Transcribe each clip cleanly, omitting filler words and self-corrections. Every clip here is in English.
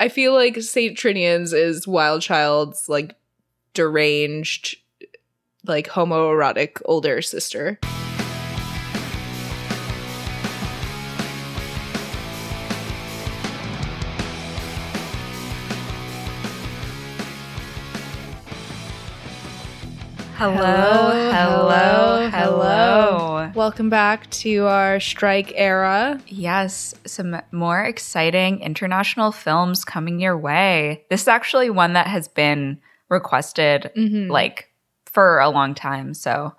I feel like St. Trinian's is Wild Child's, like, deranged, like, homoerotic older sister. Hello. Welcome back to our strike era. Yes, some more exciting international films coming your way. This is actually one that has been requested, like, for a long time. So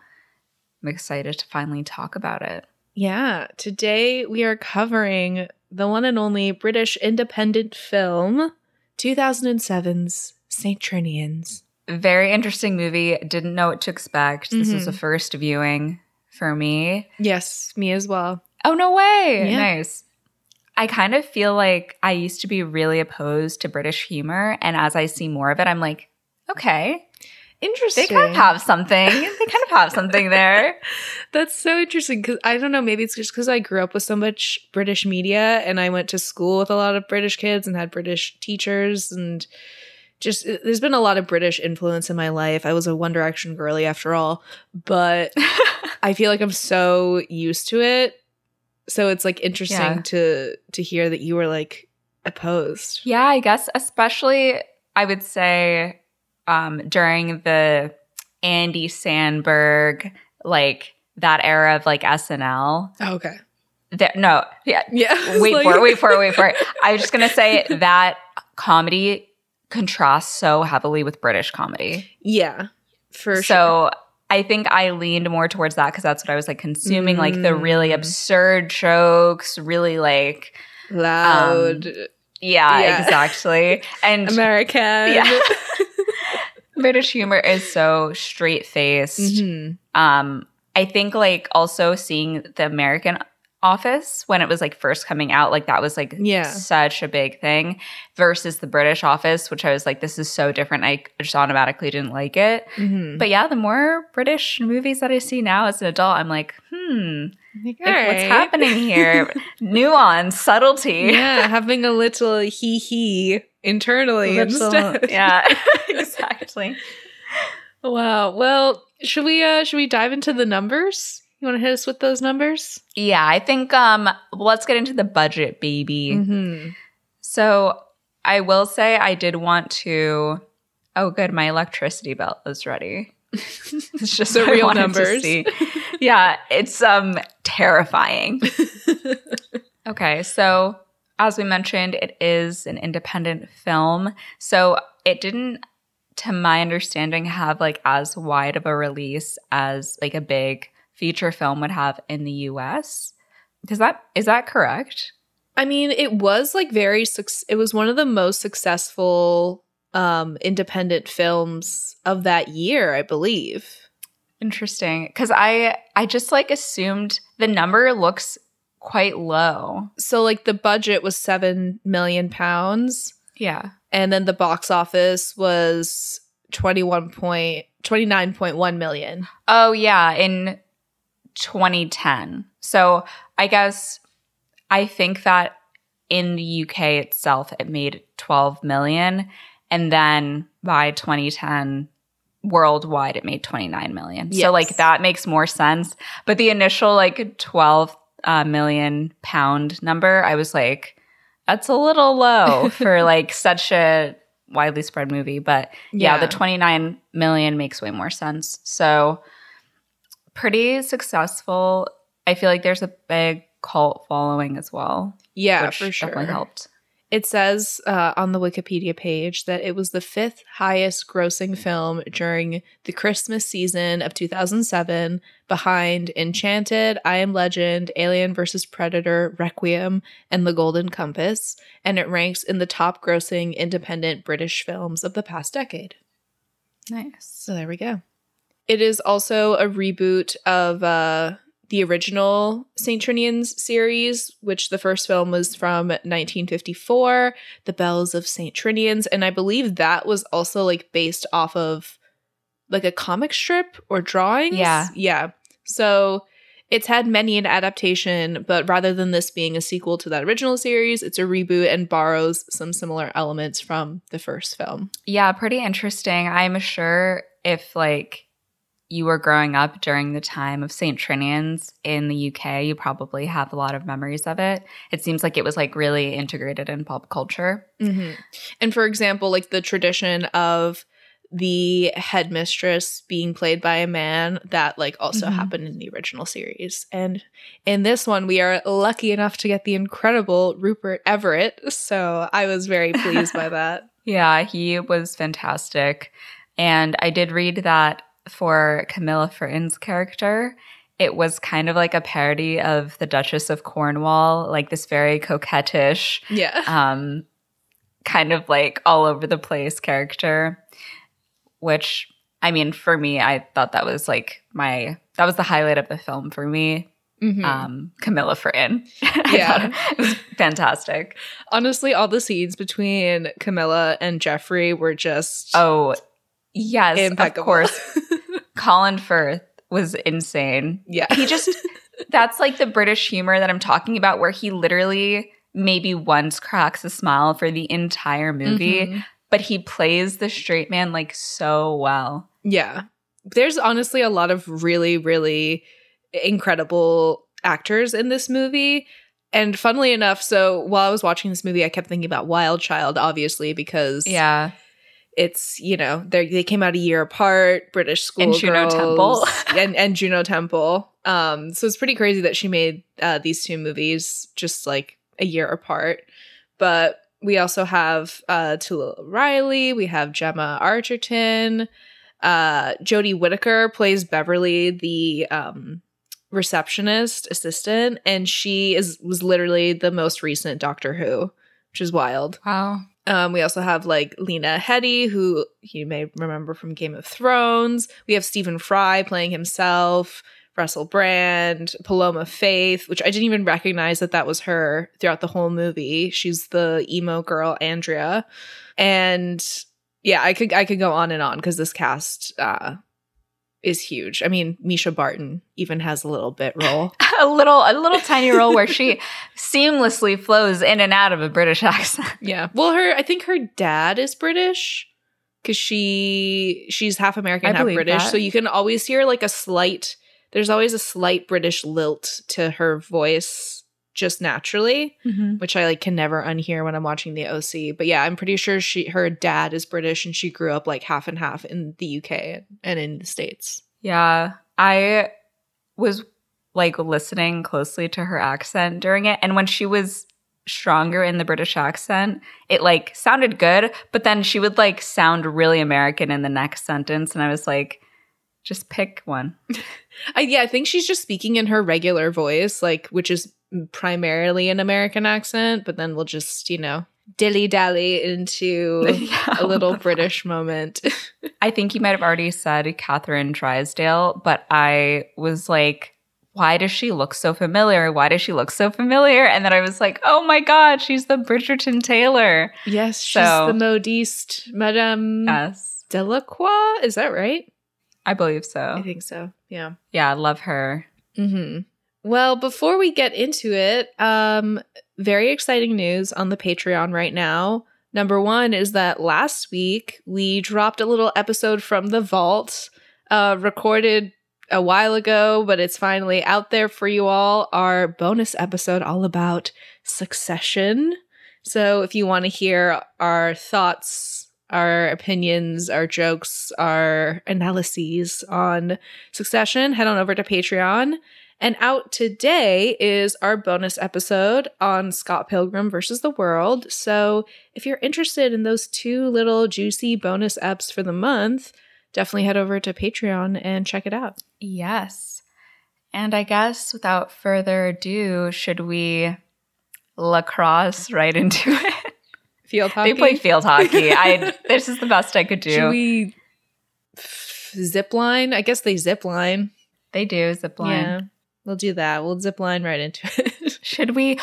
I'm excited to finally talk about it. Yeah. Today we are covering the one and only British independent film, 2007's St. Trinian's. Very interesting movie. Didn't know what to expect. This was the first viewing for me. Yes, me as well. Oh, no way. Yeah. Nice. I kind of feel like I used to be really opposed to British humor. And as I see more of it, I'm like, okay. Interesting. They kind of have something. there. That's so interesting because I don't know. Maybe it's just because I grew up with so much British media and I went to school with a lot of British kids and had British teachers and – just there's been a lot of British influence in my life. I was a One Direction girly after all, but I feel like I'm so used to it. So it's like interesting to hear that you were like opposed. Yeah, I guess especially I would say during the Andy Samberg, like that era of like SNL. Oh, okay. Wait for it. I was just going to say that comedy contrasts so heavily with British comedy. Yeah, for sure. So I think I leaned more towards that because that's what I was like consuming, like the really absurd jokes, really like loud. Yeah, exactly. And American. Yeah. British humor is so straight-faced. I think like also seeing the American Office when it was like first coming out, like that was like such a big thing versus the British Office, which I was like, this is so different. I just automatically didn't like it. But yeah, the more British movies that I see now as an adult, I'm like, like, what's happening here? Nuance, subtlety. Yeah, having a little hee-hee internally instead. Yeah, exactly. Wow. Well, should we dive into the numbers? You want to hit us with those numbers? Yeah, I think let's get into the budget, baby. So I will say I did want to – oh, good. My electricity bill is ready. It's just the real numbers. Yeah, it's terrifying. Okay, so as we mentioned, it is an independent film. So it didn't, to my understanding, have like as wide of a release as like a big – feature film would have in the US. Is that correct? I mean, it was like it was one of the most successful independent films of that year, I believe. Interesting, because I just like assumed the number looks quite low. So like the budget was £7 million. Yeah, and then the box office was 29.1 million. Oh yeah, in 2010. So I guess I think that in the UK itself, it made 12 million. And then by 2010, worldwide, it made 29 million. Yes. So like that makes more sense. But the initial like 12 million pound number, I was like, that's a little low for like such a widely spread movie. But yeah, the 29 million makes way more sense. So pretty successful. I feel like there's a big cult following as well. Yeah, which for sure. Definitely helped. It says on the Wikipedia page that it was the fifth highest grossing film during the Christmas season of 2007, behind Enchanted, I Am Legend, Alien vs. Predator, Requiem, and The Golden Compass, and it ranks in the top grossing independent British films of the past decade. Nice. So there we go. It is also a reboot of the original St. Trinian's series, which the first film was from 1954, The Bells of St. Trinian's. And I believe that was also like based off of like a comic strip or drawings. Yeah. So It's had many an adaptation, but rather than this being a sequel to that original series, it's a reboot and borrows some similar elements from the first film. Yeah, pretty interesting. I'm sure if, like, you were growing up during the time of St. Trinian's in the UK, you probably have a lot of memories of it. It seems like it was, like, really integrated in pop culture. Mm-hmm. And, for example, like, the tradition of the headmistress being played by a man, that, like, also happened in the original series. And in this one, we are lucky enough to get the incredible Rupert Everett. So I was very pleased by that. Yeah, he was fantastic. And I did read that for Camilla Fritton's character, it was kind of like a parody of the Duchess of Cornwall, like this very coquettish, kind of like all over the place character, which, I mean, for me, I thought that was like that was the highlight of the film for me. Mm-hmm. Camilla Fritton. Yeah. It was fantastic. Honestly, all the scenes between Camilla and Geoffrey were just yes, impeccable. Of course. Colin Firth was insane. Yeah. He just – that's like the British humor that I'm talking about, where he literally maybe once cracks a smile for the entire movie, but he plays the straight man, like, so well. Yeah. There's honestly a lot of really, really incredible actors in this movie. And funnily enough, so while I was watching this movie, I kept thinking about Wild Child, obviously, because – yeah. It's, you know, they came out a year apart, British schoolgirls. And Juno Temple. and Juno Temple. So it's pretty crazy that she made these two movies just like a year apart. But we also have Tula O'Reilly. We have Gemma Arterton. Jodie Whittaker plays Beverly, the receptionist assistant. And she was literally the most recent Doctor Who, which is wild. Wow. We also have, like, Lena Headey, who you may remember from Game of Thrones. We have Stephen Fry playing himself, Russell Brand, Paloma Faith, which I didn't even recognize that was her throughout the whole movie. She's the emo girl, Andrea. And, yeah, I could go on and on because this cast is huge. I mean, Misha Barton even has a little bit role. a little tiny role where she seamlessly flows in and out of a British accent. Yeah. Well, I think her dad is British because she's half American, half British. That. So you can always hear there's always a slight British lilt to her voice just naturally, which I like can never unhear when I'm watching the OC. But yeah, I'm pretty sure her dad is British and she grew up like half and half in the UK and in the States. Yeah. I was like listening closely to her accent during it. And when she was stronger in the British accent, it like sounded good, but then she would like sound really American in the next sentence. And I was like, just pick one. I think she's just speaking in her regular voice, like, which is primarily an American accent, but then we'll just, you know, dilly-dally into a little British moment. I think you might have already said Catherine Drysdale, but I was like, why does she look so familiar? Why does she look so familiar? And then I was like, oh my God, she's the Bridgerton Taylor. Yes, she's the modiste, Madame Delacroix. Is that right? I believe so. I think so, yeah. Yeah, I love her. Mm-hmm. Well, before we get into it, very exciting news on the Patreon right now. Number one is that last week we dropped a little episode from the vault, recorded a while ago, but it's finally out there for you all, our bonus episode all about Succession. So if you want to hear our thoughts, our opinions, our jokes, our analyses on Succession, head on over to Patreon. And out today is our bonus episode on Scott Pilgrim versus the World. So if you're interested in those two little juicy bonus eps for the month, definitely head over to Patreon and check it out. Yes. And I guess without further ado, should we lacrosse right into it? Field hockey? They play field hockey. This is the best I could do. Should we zipline? I guess they zipline. They do zipline. Yeah. We'll do that. We'll zip line right into it. Should we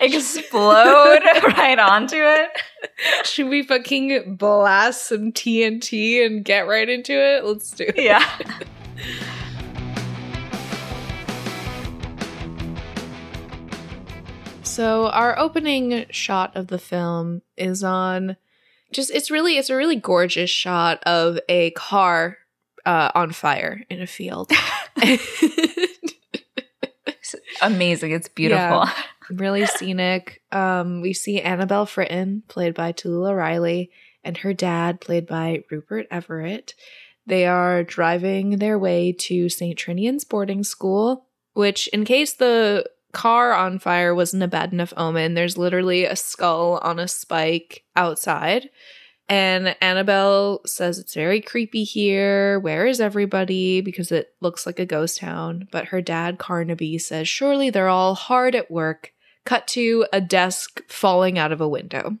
explode right onto it? Should we fucking blast some TNT and get right into it? Let's do it. Yeah. So our opening shot of the film is on just, it's a really gorgeous shot of a car on fire in a field. It's amazing. It's beautiful. Yeah, really scenic. We see Annabelle Fritton, played by Tallulah Riley, and her dad, played by Rupert Everett. They are driving their way to St. Trinian's boarding school, which, in case the car on fire wasn't a bad enough omen, there's literally a skull on a spike outside. And Annabelle says it's very creepy here. Where is everybody? Because it looks like a ghost town. But her dad, Carnaby, says surely they're all hard at work. Cut to a desk falling out of a window.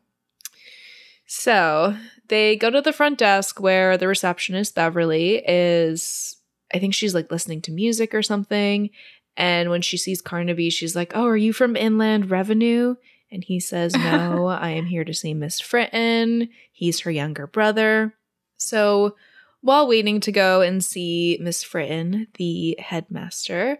So they go to the front desk where the receptionist, Beverly, is, I think she's like listening to music or something. And when she sees Carnaby, she's like, oh, are you from Inland Revenue? And he says, no, I am here to see Miss Fritton. He's her younger brother. So while waiting to go and see Miss Fritton, the headmaster,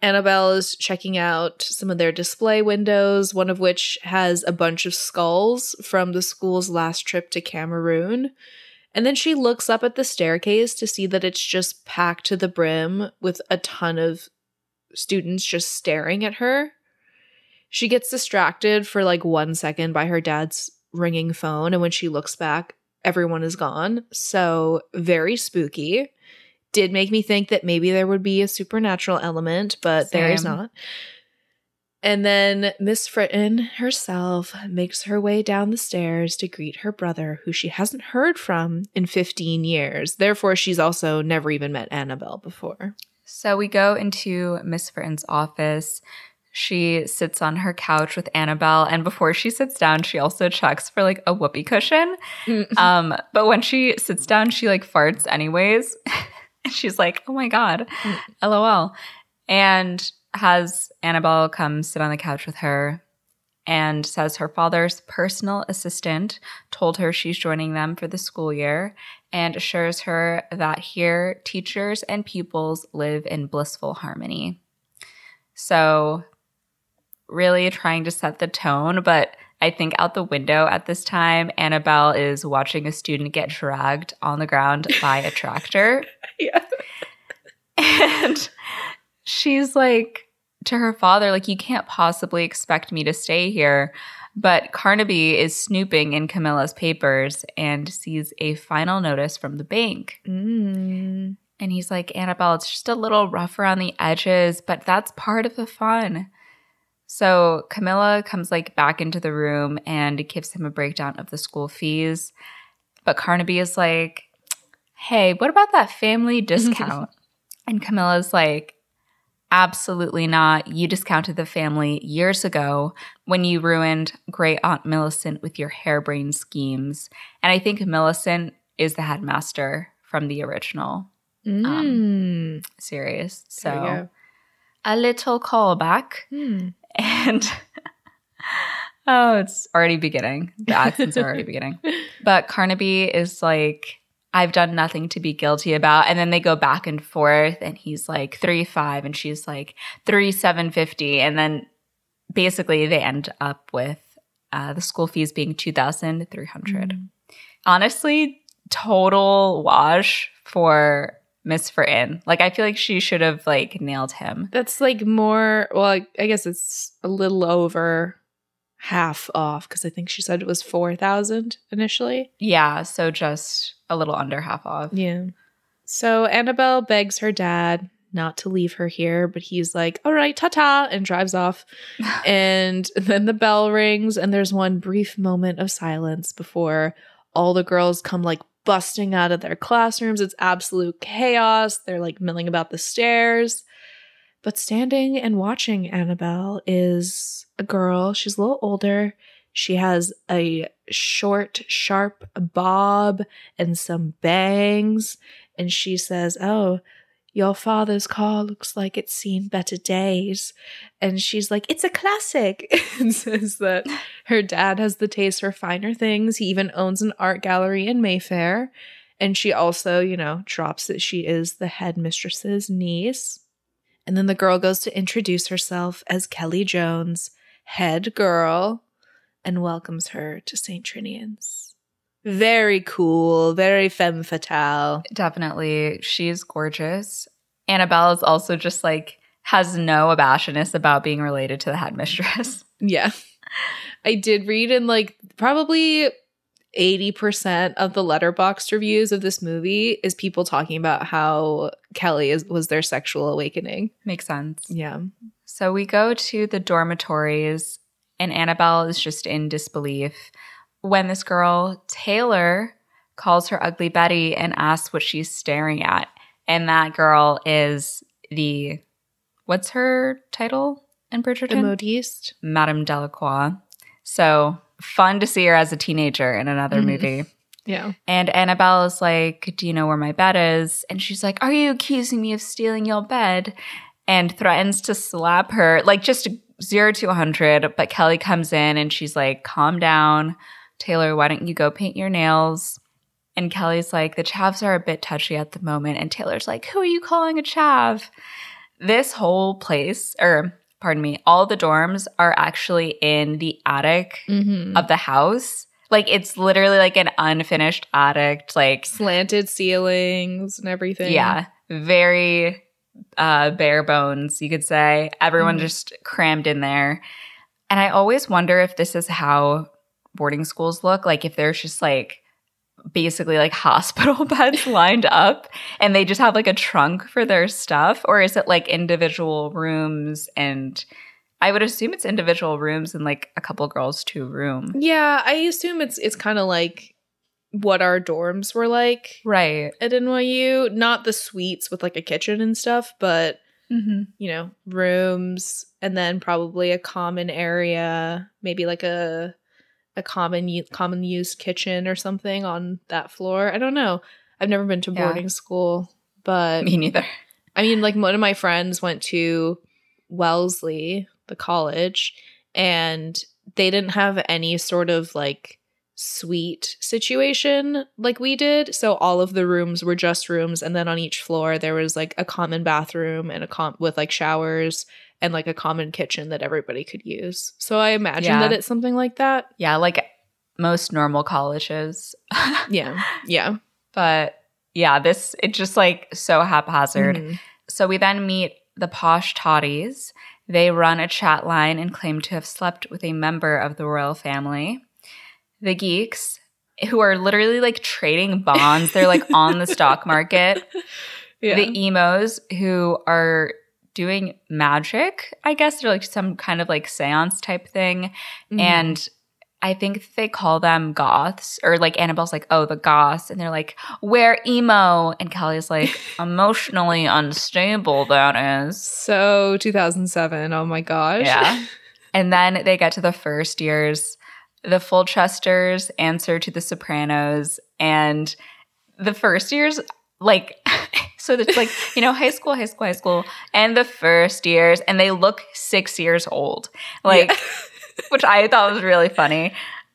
Annabelle is checking out some of their display windows, one of which has a bunch of skulls from the school's last trip to Cameroon. And then she looks up at the staircase to see that it's just packed to the brim with a ton of students just staring at her. She gets distracted for like 1 second by her dad's ringing phone, and when she looks back, everyone is gone. So very spooky. Did make me think that maybe there would be a supernatural element, but there is not. And then Miss Fritton herself makes her way down the stairs to greet her brother, who she hasn't heard from in 15 years. Therefore, she's also never even met Annabelle before. So we go into Miss Fritton's office. She sits on her couch with Annabelle, and before she sits down, she also checks for like a whoopee cushion. But when she sits down, she like farts anyways. She's like, oh my God, LOL. And has Annabelle come sit on the couch with her, and says her father's personal assistant told her she's joining them for the school year, and assures her that here teachers and pupils live in blissful harmony. So really trying to set the tone, but I think out the window at this time, Annabelle is watching a student get dragged on the ground by a tractor. Yeah. And she's like to her father, like, you can't possibly expect me to stay here. But Carnaby is snooping in Camilla's papers and sees a final notice from the bank. And he's like, Annabelle, it's just a little rough around the edges, but that's part of the fun. So Camilla comes like back into the room and gives him a breakdown of the school fees. But Carnaby is like, hey, what about that family discount? And Camilla's like, absolutely not. You discounted the family years ago when you ruined Great Aunt Millicent with your harebrained schemes. And I think Millicent is the headmaster from the original series. So a little callback. And oh, it's already beginning. The accents are already beginning. But Carnaby is like, I've done nothing to be guilty about. And then they go back and forth, and he's like 3.5 and she's like 3,750. And then basically they end up with the school fees being $2,300. Honestly, total wash for Miss Fritton. Like, I feel like she should have like nailed him. That's like more, well, I guess it's a little over half off, because I think she said it was 4,000 initially. Yeah, so just a little under half off. Yeah. So Annabelle begs her dad not to leave her here, but he's like, all right, ta-ta, and drives off. And then the bell rings, and there's one brief moment of silence before all the girls come like busting out of their classrooms. It's absolute chaos. They're like milling about the stairs. But standing and watching Annabelle is a girl. She's a little older. She has a short, sharp bob and some bangs. And she says, oh, your father's car looks like it's seen better days. And she's like, it's a classic. And says that her dad has the taste for finer things. He even owns an art gallery in Mayfair. And she also, you know, drops that she is the headmistress's niece. And then the girl goes to introduce herself as Kelly Jones, head girl and welcomes her to St. Trinian's. Very cool, very femme fatale. Definitely. She's gorgeous. Annabelle is also just like has no abashedness about being related to the headmistress. Yeah. I did read in like probably 80% of the Letterboxd reviews of this movie is people talking about how Kelly was their sexual awakening. Makes sense. Yeah. So we go to the dormitories and Annabelle is just in disbelief when this girl, Taylor, calls her Ugly Betty and asks what she's staring at. And that girl is the – what's her title in Bridgerton? The modiste. Madame Delacroix. So fun to see her as a teenager in another movie. Yeah. And Annabelle is like, do you know where my bed is? And she's like, are you accusing me of stealing your bed? And threatens to slap her, like just 0 to 100. But Kelly comes in and she's like, calm down. Taylor, why don't you go paint your nails? And Kelly's like, the chavs are a bit touchy at the moment. And Taylor's like, who are you calling a chav? This whole place, or pardon me, all the dorms are actually in the attic of the house. Like it's literally like an unfinished attic. Like slanted ceilings and everything. Yeah. Very bare bones, you could say. Everyone just crammed in there. And I always wonder if this is how boarding schools look. Like if there's just like basically like hospital beds lined up and they just have like a trunk for their stuff, or is it like individual rooms? And I would assume it's individual rooms and like a couple girls to a room. Yeah, I assume it's kind of like what our dorms were like, right, at NYU. Not the suites with like a kitchen and stuff, but you know, rooms, and then probably a common area, maybe like a common use kitchen or something on that floor. I don't know. I've never been to boarding school, but me neither. I mean, like one of my friends went to Wellesley, the college, and they didn't have any sort of like suite situation like we did. So all of the rooms were just rooms, and then on each floor there was like a common bathroom and with like showers and like a common kitchen that everybody could use. So I imagine that it's something like that. Yeah, like most normal colleges. Yeah. But yeah, this, it's just like so haphazard. So we then meet the posh toddies. They run a chat line and claim to have slept with a member of the royal family. The geeks, who are literally like trading bonds. They're like on the stock market. Yeah. The emos, who are doing magic, I guess. They're like some kind of like seance type thing. And I think they call them goths, or like Annabelle's like, oh, the goths. And they're like, we're emo. And Kelly's like, emotionally unstable, that is. So 2007. Oh my gosh. Yeah. And then they get to the first years. The Fulchesters answer to the Sopranos, and the first years, like, so it's like, you know, high school, and the first years, and they look 6 years old, like, which I thought was really funny.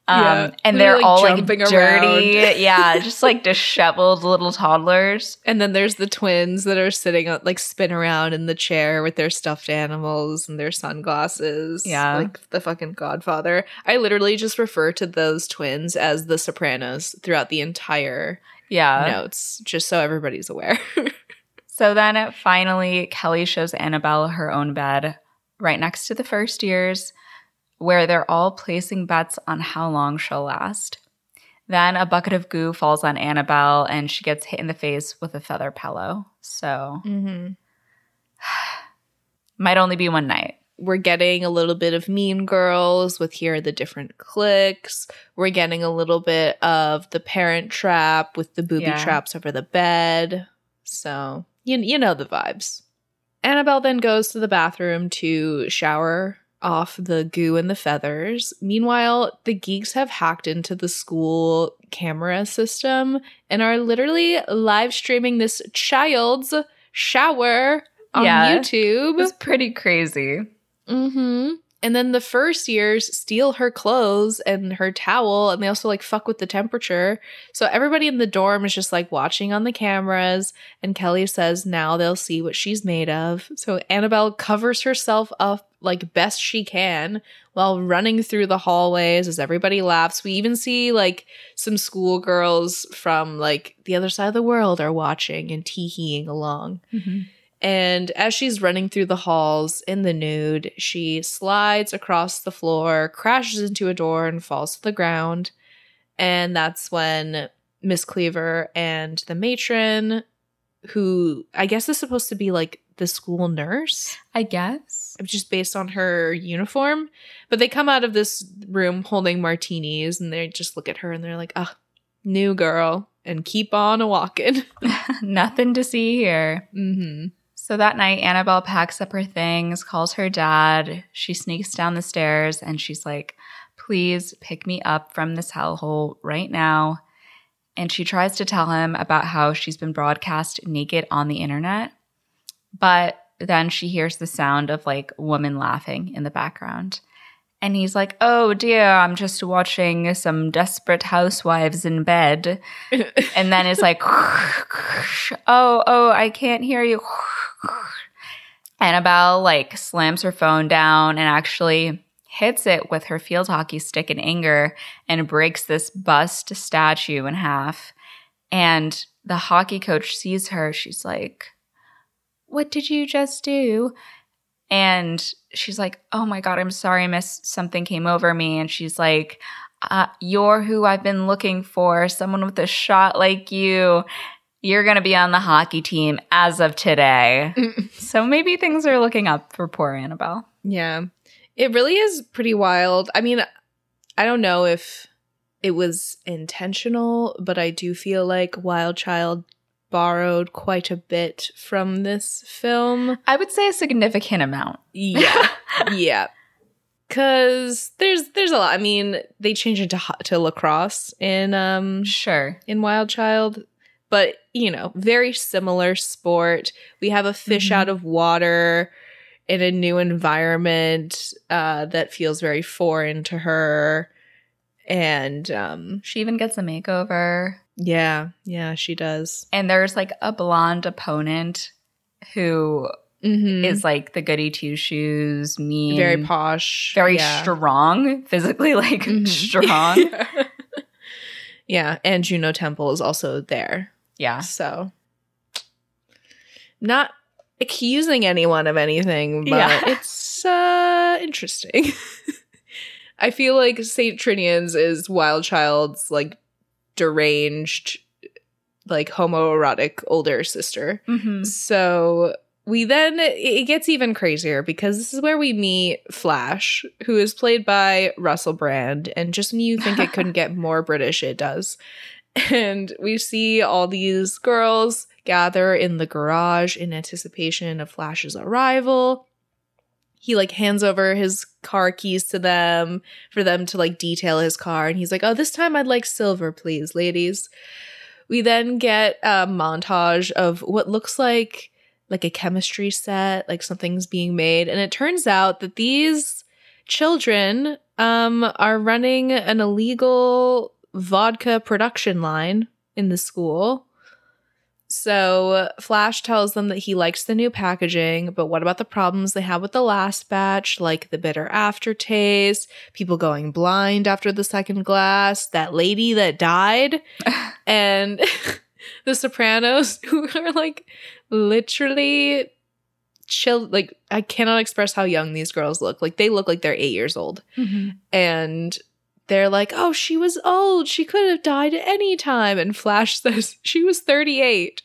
And they're like all like dirty, around. Just like disheveled little toddlers. And then there's the twins that are sitting like spin around in the chair with their stuffed animals and their sunglasses. Yeah, like the fucking Godfather. I literally just refer to those twins as the Sopranos throughout the entire notes, just so everybody's aware. So then finally, Kelly shows Annabelle her own bed right next to the first years, where they're all placing bets on how long she'll last. Then a bucket of goo falls on Annabelle, and she gets hit in the face with a feather pillow. So might only be one night. We're getting a little bit of Mean Girls with here are the different cliques. We're getting a little bit of the Parent Trap with the booby traps over the bed. So you know the vibes. Annabelle then goes to the bathroom to shower off the goo and the feathers. Meanwhile, the geeks have hacked into the school camera system and are literally live streaming this child's shower on YouTube. It's pretty crazy. And then the first years steal her clothes and her towel, and they also, like, fuck with the temperature. So everybody in the dorm is just, like, watching on the cameras, and Kelly says now they'll see what she's made of. So Annabelle covers herself up, like, best she can while running through the hallways as everybody laughs. We even see, like, some schoolgirls from, like, the other side of the world are watching and tee-heeing along. Mm-hmm. And as she's running through the halls in the nude, she slides across the floor, crashes into a door, and falls to the ground. And that's when Miss Cleaver and the matron, who I guess is supposed to be like the school nurse, I guess, just based on her uniform. But they come out of this room holding martinis, and they just look at her and they're like, ah, new girl, and keep on a-walking. Nothing to see here. Mm-hmm. So that night, Annabelle packs up her things, calls her dad. She sneaks down the stairs, and she's like, please pick me up from this hellhole right now. And she tries to tell him about how she's been broadcast naked on the internet. But then she hears the sound of, like, women laughing in the background. And he's like, oh, dear, I'm just watching some desperate housewives in bed. And then it's like, oh, I can't hear you. Annabelle, like, slams her phone down and actually hits it with her field hockey stick in anger and breaks this bust statue in half. And the hockey coach sees her. She's like, what did you just do? And she's like, oh, my God, I'm sorry, miss. Something came over me. And she's like, you're who I've been looking for, someone with a shot like you. You're going to be on the hockey team as of today. So maybe things are looking up for poor Annabelle. Yeah. It really is pretty wild. I mean, I don't know if it was intentional, but I do feel like Wild Child borrowed quite a bit from this film. I would say a significant amount. Yeah. Yeah. Because there's a lot. I mean, they changed it to lacrosse in in Wild Child. But, you know, very similar sport. We have a fish mm-hmm. out of water in a new environment that feels very foreign to her. And she even gets a makeover. Yeah, she does. And there's, like, a blonde opponent who mm-hmm. is, like, the goody two-shoes, mean. Very posh. Very strong, physically, like, mm-hmm. strong. Yeah, and Juno Temple is also there. Yeah. So, not accusing anyone of anything, but it's interesting. I feel like St. Trinian's is Wild Child's, like, deranged, like, homoerotic older sister. Mm-hmm. So we then – it gets even crazier because this is where we meet Flash, who is played by Russell Brand. And just when you think it couldn't get more British, it does. And we see all these girls gather in the garage in anticipation of Flash's arrival. He, like, hands over his car keys to them for them to, like, detail his car. And he's like, oh, this time I'd like silver, please, ladies. We then get a montage of what looks like a chemistry set, like something's being made. And it turns out that these children are running an illegal vodka production line in the school. So Flash tells them that he likes the new packaging, but what about the problems they had with the last batch, like the bitter aftertaste, people going blind after the second glass, that lady that died, and the Sopranos, who are, like, literally chill. Like, I cannot express how young these girls look. Like, they look like they're 8 years old. Mm-hmm. And they're like, oh, she was old. She could have died at any time. And Flash says she was 38.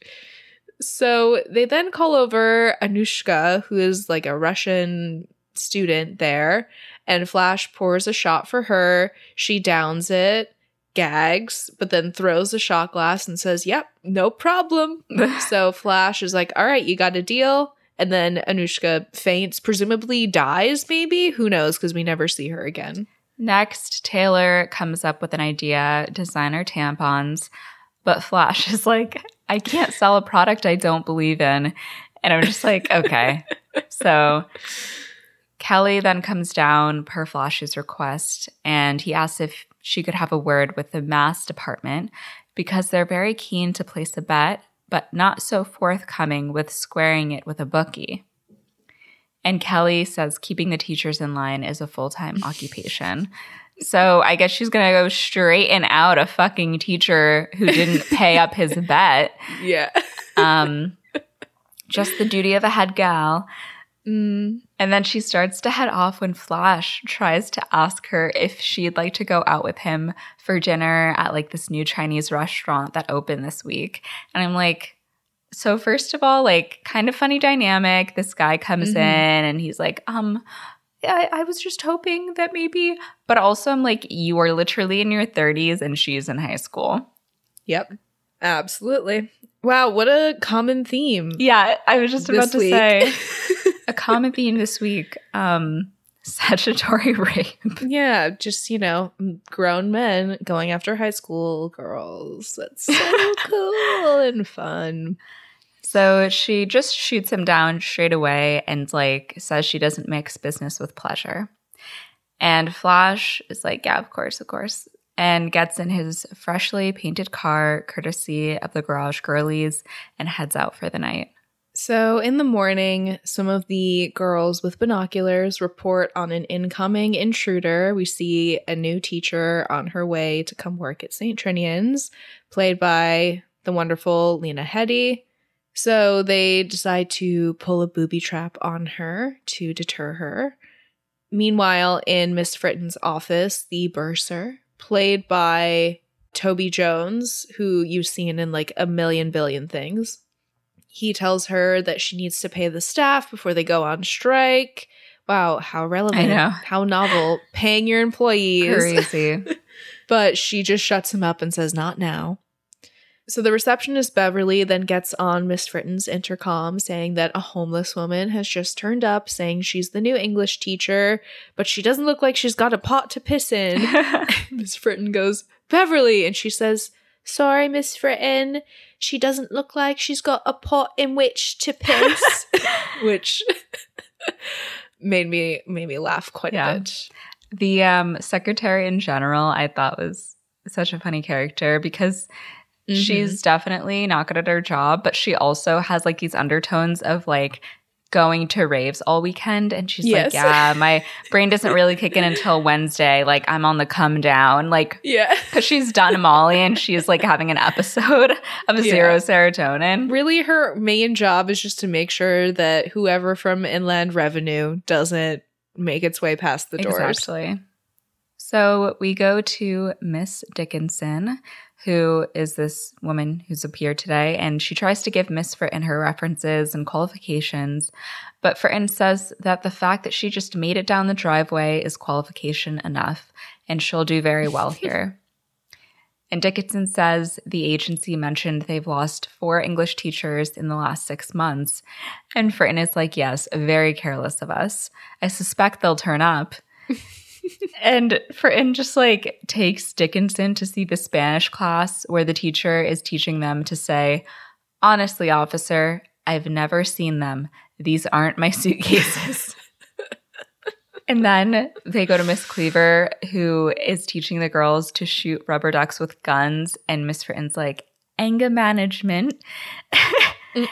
So they then call over Anushka, who is, like, a Russian student there. And Flash pours a shot for her. She downs it, gags, but then throws the shot glass and says, yep, no problem. So Flash is like, all right, you got a deal. And then Anushka faints, presumably dies maybe. Who knows? Because we never see her again. Next, Taylor comes up with an idea, designer tampons, but Flash is like, I can't sell a product I don't believe in. And I'm just like, okay. So Kelly then comes down per Flash's request, and he asks if she could have a word with the mass department because they're very keen to place a bet, but not so forthcoming with squaring it with a bookie. And Kelly says keeping the teachers in line is a full-time occupation. So I guess she's going to go straight and out a fucking teacher who didn't pay up his bet. Yeah. Just the duty of a head gal. And then she starts to head off when Flash tries to ask her if she'd like to go out with him for dinner at like this new Chinese restaurant that opened this week. And I'm like, so first of all, like kind of funny dynamic. This guy comes in and he's like, I was just hoping that maybe. But also I'm like, you are literally in your 30s and she's in high school. Yep. Absolutely. Wow. What a common theme. Yeah. I was just about to say. A common theme this week, statutory rape. Yeah, just, you know, grown men going after high school girls. That's so cool and fun. So she just shoots him down straight away and, like, says she doesn't mix business with pleasure. And Flash is like, yeah, of course, and gets in his freshly painted car, courtesy of the garage girlies, and heads out for the night. So in the morning, some of the girls with binoculars report on an incoming intruder. We see a new teacher on her way to come work at St. Trinian's, played by the wonderful Lena Headey. So they decide to pull a booby trap on her to deter her. Meanwhile, in Miss Fritton's office, the bursar, played by Toby Jones, who you've seen in like a million billion things. He tells her that she needs to pay the staff before they go on strike. Wow, how relevant. I know. How novel. Paying your employees. Crazy. But she just shuts him up and says, not now. So the receptionist, Beverly, then gets on Miss Fritton's intercom saying that a homeless woman has just turned up saying she's the new English teacher, but she doesn't look like she's got a pot to piss in. Miss Fritton goes, Beverly! And she says, sorry, Miss Fritton. She doesn't look like she's got a pot in which to piss, which made me laugh quite a bit. The secretary in general, I thought was such a funny character because she's definitely not good at her job, but she also has like these undertones of like going to raves all weekend, and she's like, yeah, my brain doesn't really kick in until Wednesday. Like, I'm on the come down. Like, yeah, because she's done Molly and she's like having an episode of zero serotonin. Really, her main job is just to make sure that whoever from Inland Revenue doesn't make its way past the doors. Exactly. So we go to Miss Dickinson, who is this woman who's appeared today, and she tries to give Miss Fritton her references and qualifications, but Fritton says that the fact that she just made it down the driveway is qualification enough, and she'll do very well here. And Dickinson says the agency mentioned they've lost 4 English teachers in the last 6 months, and Fritton is like, yes, very careless of us. I suspect they'll turn up. And Fritton just like takes Dickinson to see the Spanish class where the teacher is teaching them to say, honestly, officer, I've never seen them. These aren't my suitcases. And then they go to Miss Cleaver, who is teaching the girls to shoot rubber ducks with guns. And Miss Fritton's like, anger management.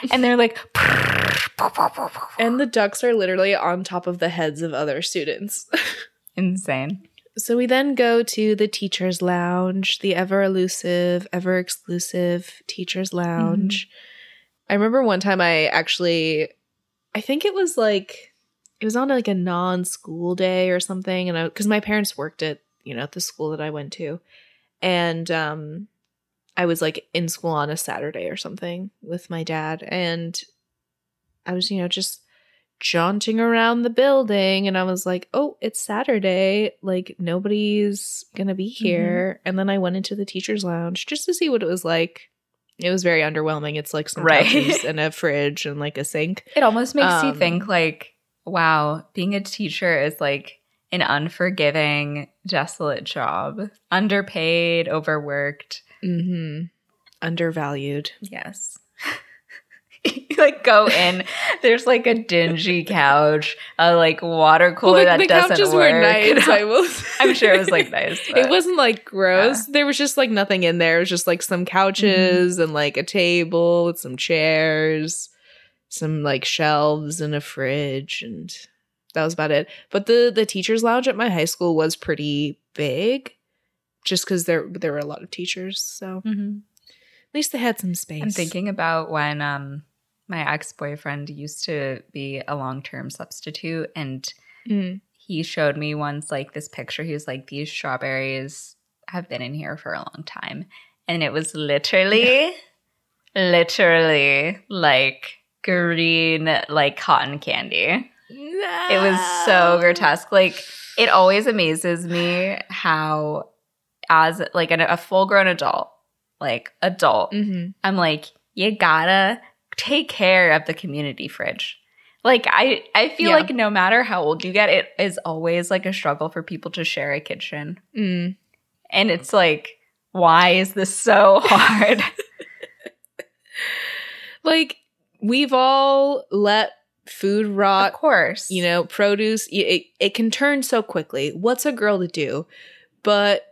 And they're like, and the ducks are literally on top of the heads of other students. Insane. So we then go to the teacher's lounge, the ever-elusive, ever-exclusive teacher's lounge. I remember one time I think it was like, it was on like a non-school day or something. And because my parents worked at, you know, at the school that I went to. And I was like in school on a Saturday or something with my dad. And I was, you know, just jaunting around the building, and I was like, oh, it's Saturday, like nobody's gonna be here. And then I went into the teacher's lounge just to see what it was like. It was very underwhelming. It's like some couches and a fridge and like a sink. It almost makes you think like, wow, being a teacher is like an unforgiving, desolate job. Underpaid, overworked, undervalued. Yes. You like go in, there's like a dingy couch, a like water cooler that doesn't work. Well, the couches were nice, I will say. I'm sure it was like nice. But, it wasn't like gross. Yeah. There was just like nothing in there. It was just like some couches and like a table with some chairs, some like shelves and a fridge, and that was about it. But the teacher's lounge at my high school was pretty big, just because there were a lot of teachers. So at least they had some space. I'm thinking about when my ex-boyfriend used to be a long-term substitute, and he showed me once like this picture. He was like, these strawberries have been in here for a long time. And it was literally like green, like cotton candy. No. It was so grotesque. Like, it always amazes me how as like a full-grown adult, I'm like, you gotta take care of the community fridge. Like, I feel like no matter how old you get, it is always like a struggle for people to share a kitchen. And it's like, why is this so hard? Like, we've all let food rot. Of course. You know, produce, it can turn so quickly. What's a girl to do? But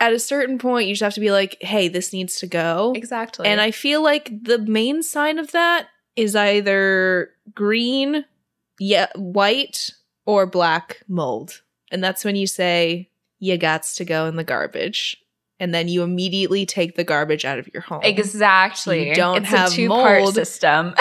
at a certain point, you just have to be like, hey, this needs to go. Exactly. And I feel like the main sign of that is either green, white, or black mold. And that's when you say, you gots to go in the garbage. And then you immediately take the garbage out of your home. Exactly. You don't have mold. It's a two-part system.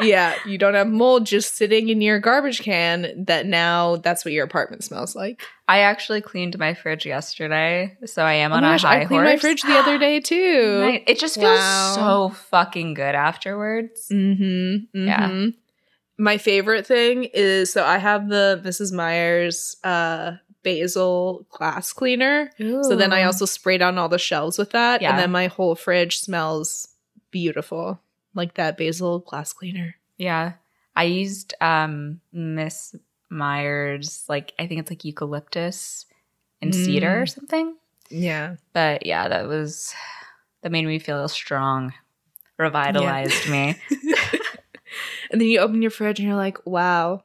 Yeah. You don't have mold just sitting in your garbage can that now that's what your apartment smells like. I actually cleaned my fridge yesterday, so I am on a high horse. I cleaned my fridge the other day, too. It just feels so fucking good afterwards. Yeah. My favorite thing is, so I have the Mrs. Myers basil glass cleaner. Ooh. So then I also spray down all the shelves with that, and then my whole fridge smells beautiful, like that basil glass cleaner. Yeah. I used Miss Myers, like I think it's like eucalyptus and cedar or something. Yeah. But yeah, that made me feel strong, revitalized me. And then you open your fridge and you're like, wow,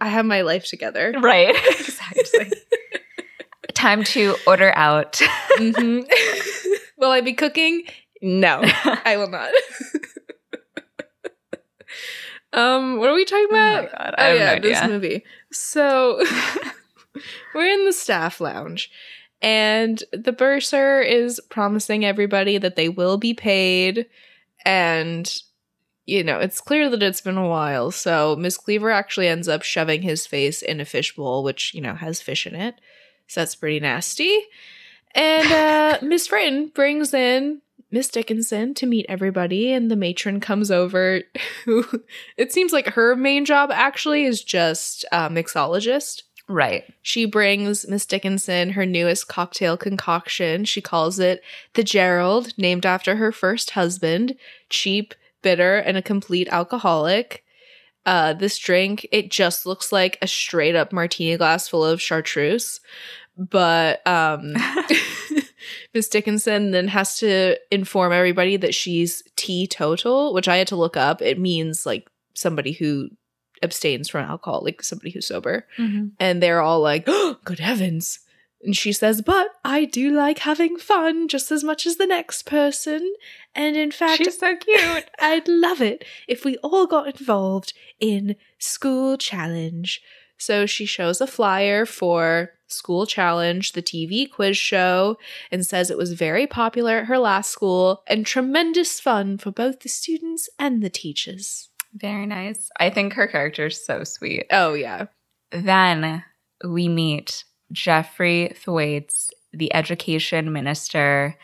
I have my life together. Right. Exactly. Time to order out. Will I be cooking? No, I will not. What are we talking about? Oh, my God. I have no idea. This movie. So we're in the staff lounge, and the bursar is promising everybody that they will be paid, and you know, it's clear that it's been a while, so Miss Cleaver actually ends up shoving his face in a fishbowl, which, you know, has fish in it, so that's pretty nasty. And Miss Fritton brings in Miss Dickinson to meet everybody, and the matron comes over. It seems like her main job actually is just mixologist. Right. She brings Miss Dickinson her newest cocktail concoction. She calls it the Gerald, named after her first husband. Cheap, bitter, and a complete alcoholic. This drink, it just looks like a straight up martini glass full of chartreuse. But Miss Dickinson then has to inform everybody that she's teetotal, which I had to look up. It means like somebody who abstains from alcohol, like somebody who's sober. And they're all like, oh, good heavens. And she says, but I do like having fun just as much as the next person. And in fact, she's so cute. I'd love it if we all got involved in School Challenge. So she shows a flyer for School Challenge, the TV quiz show, and says it was very popular at her last school and tremendous fun for both the students and the teachers. Very nice. I think her character is so sweet. Oh, yeah. Then we meet Geoffrey Thwaites, the education minister,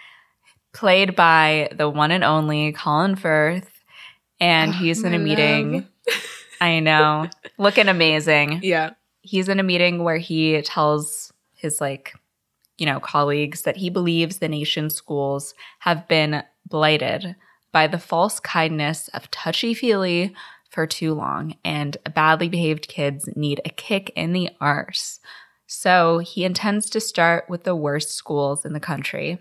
played by the one and only Colin Firth, and he's in a meeting. I know. Looking amazing. Yeah. He's in a meeting where he tells his, like, you know, colleagues that he believes the nation's schools have been blighted by the false kindness of touchy-feely for too long, and badly behaved kids need a kick in the arse. So he intends to start with the worst schools in the country.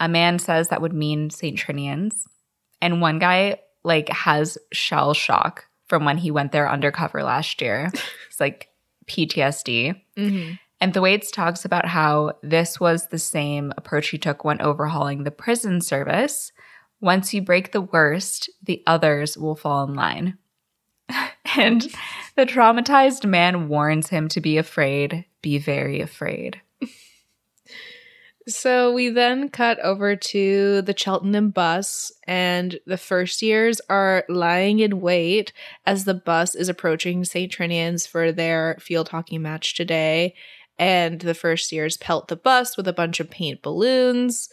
A man says that would mean St. Trinian's, and one guy like has shell shock from when he went there undercover last year. It's like PTSD. Mm-hmm. And Thwaites talks about how this was the same approach he took when overhauling the prison service. Once you break the worst, the others will fall in line. And the traumatized man warns him to be afraid, be very afraid. So we then cut over to the Cheltenham bus, and the first years are lying in wait as the bus is approaching St. Trinian's for their field hockey match today. And the first years pelt the bus with a bunch of paint balloons.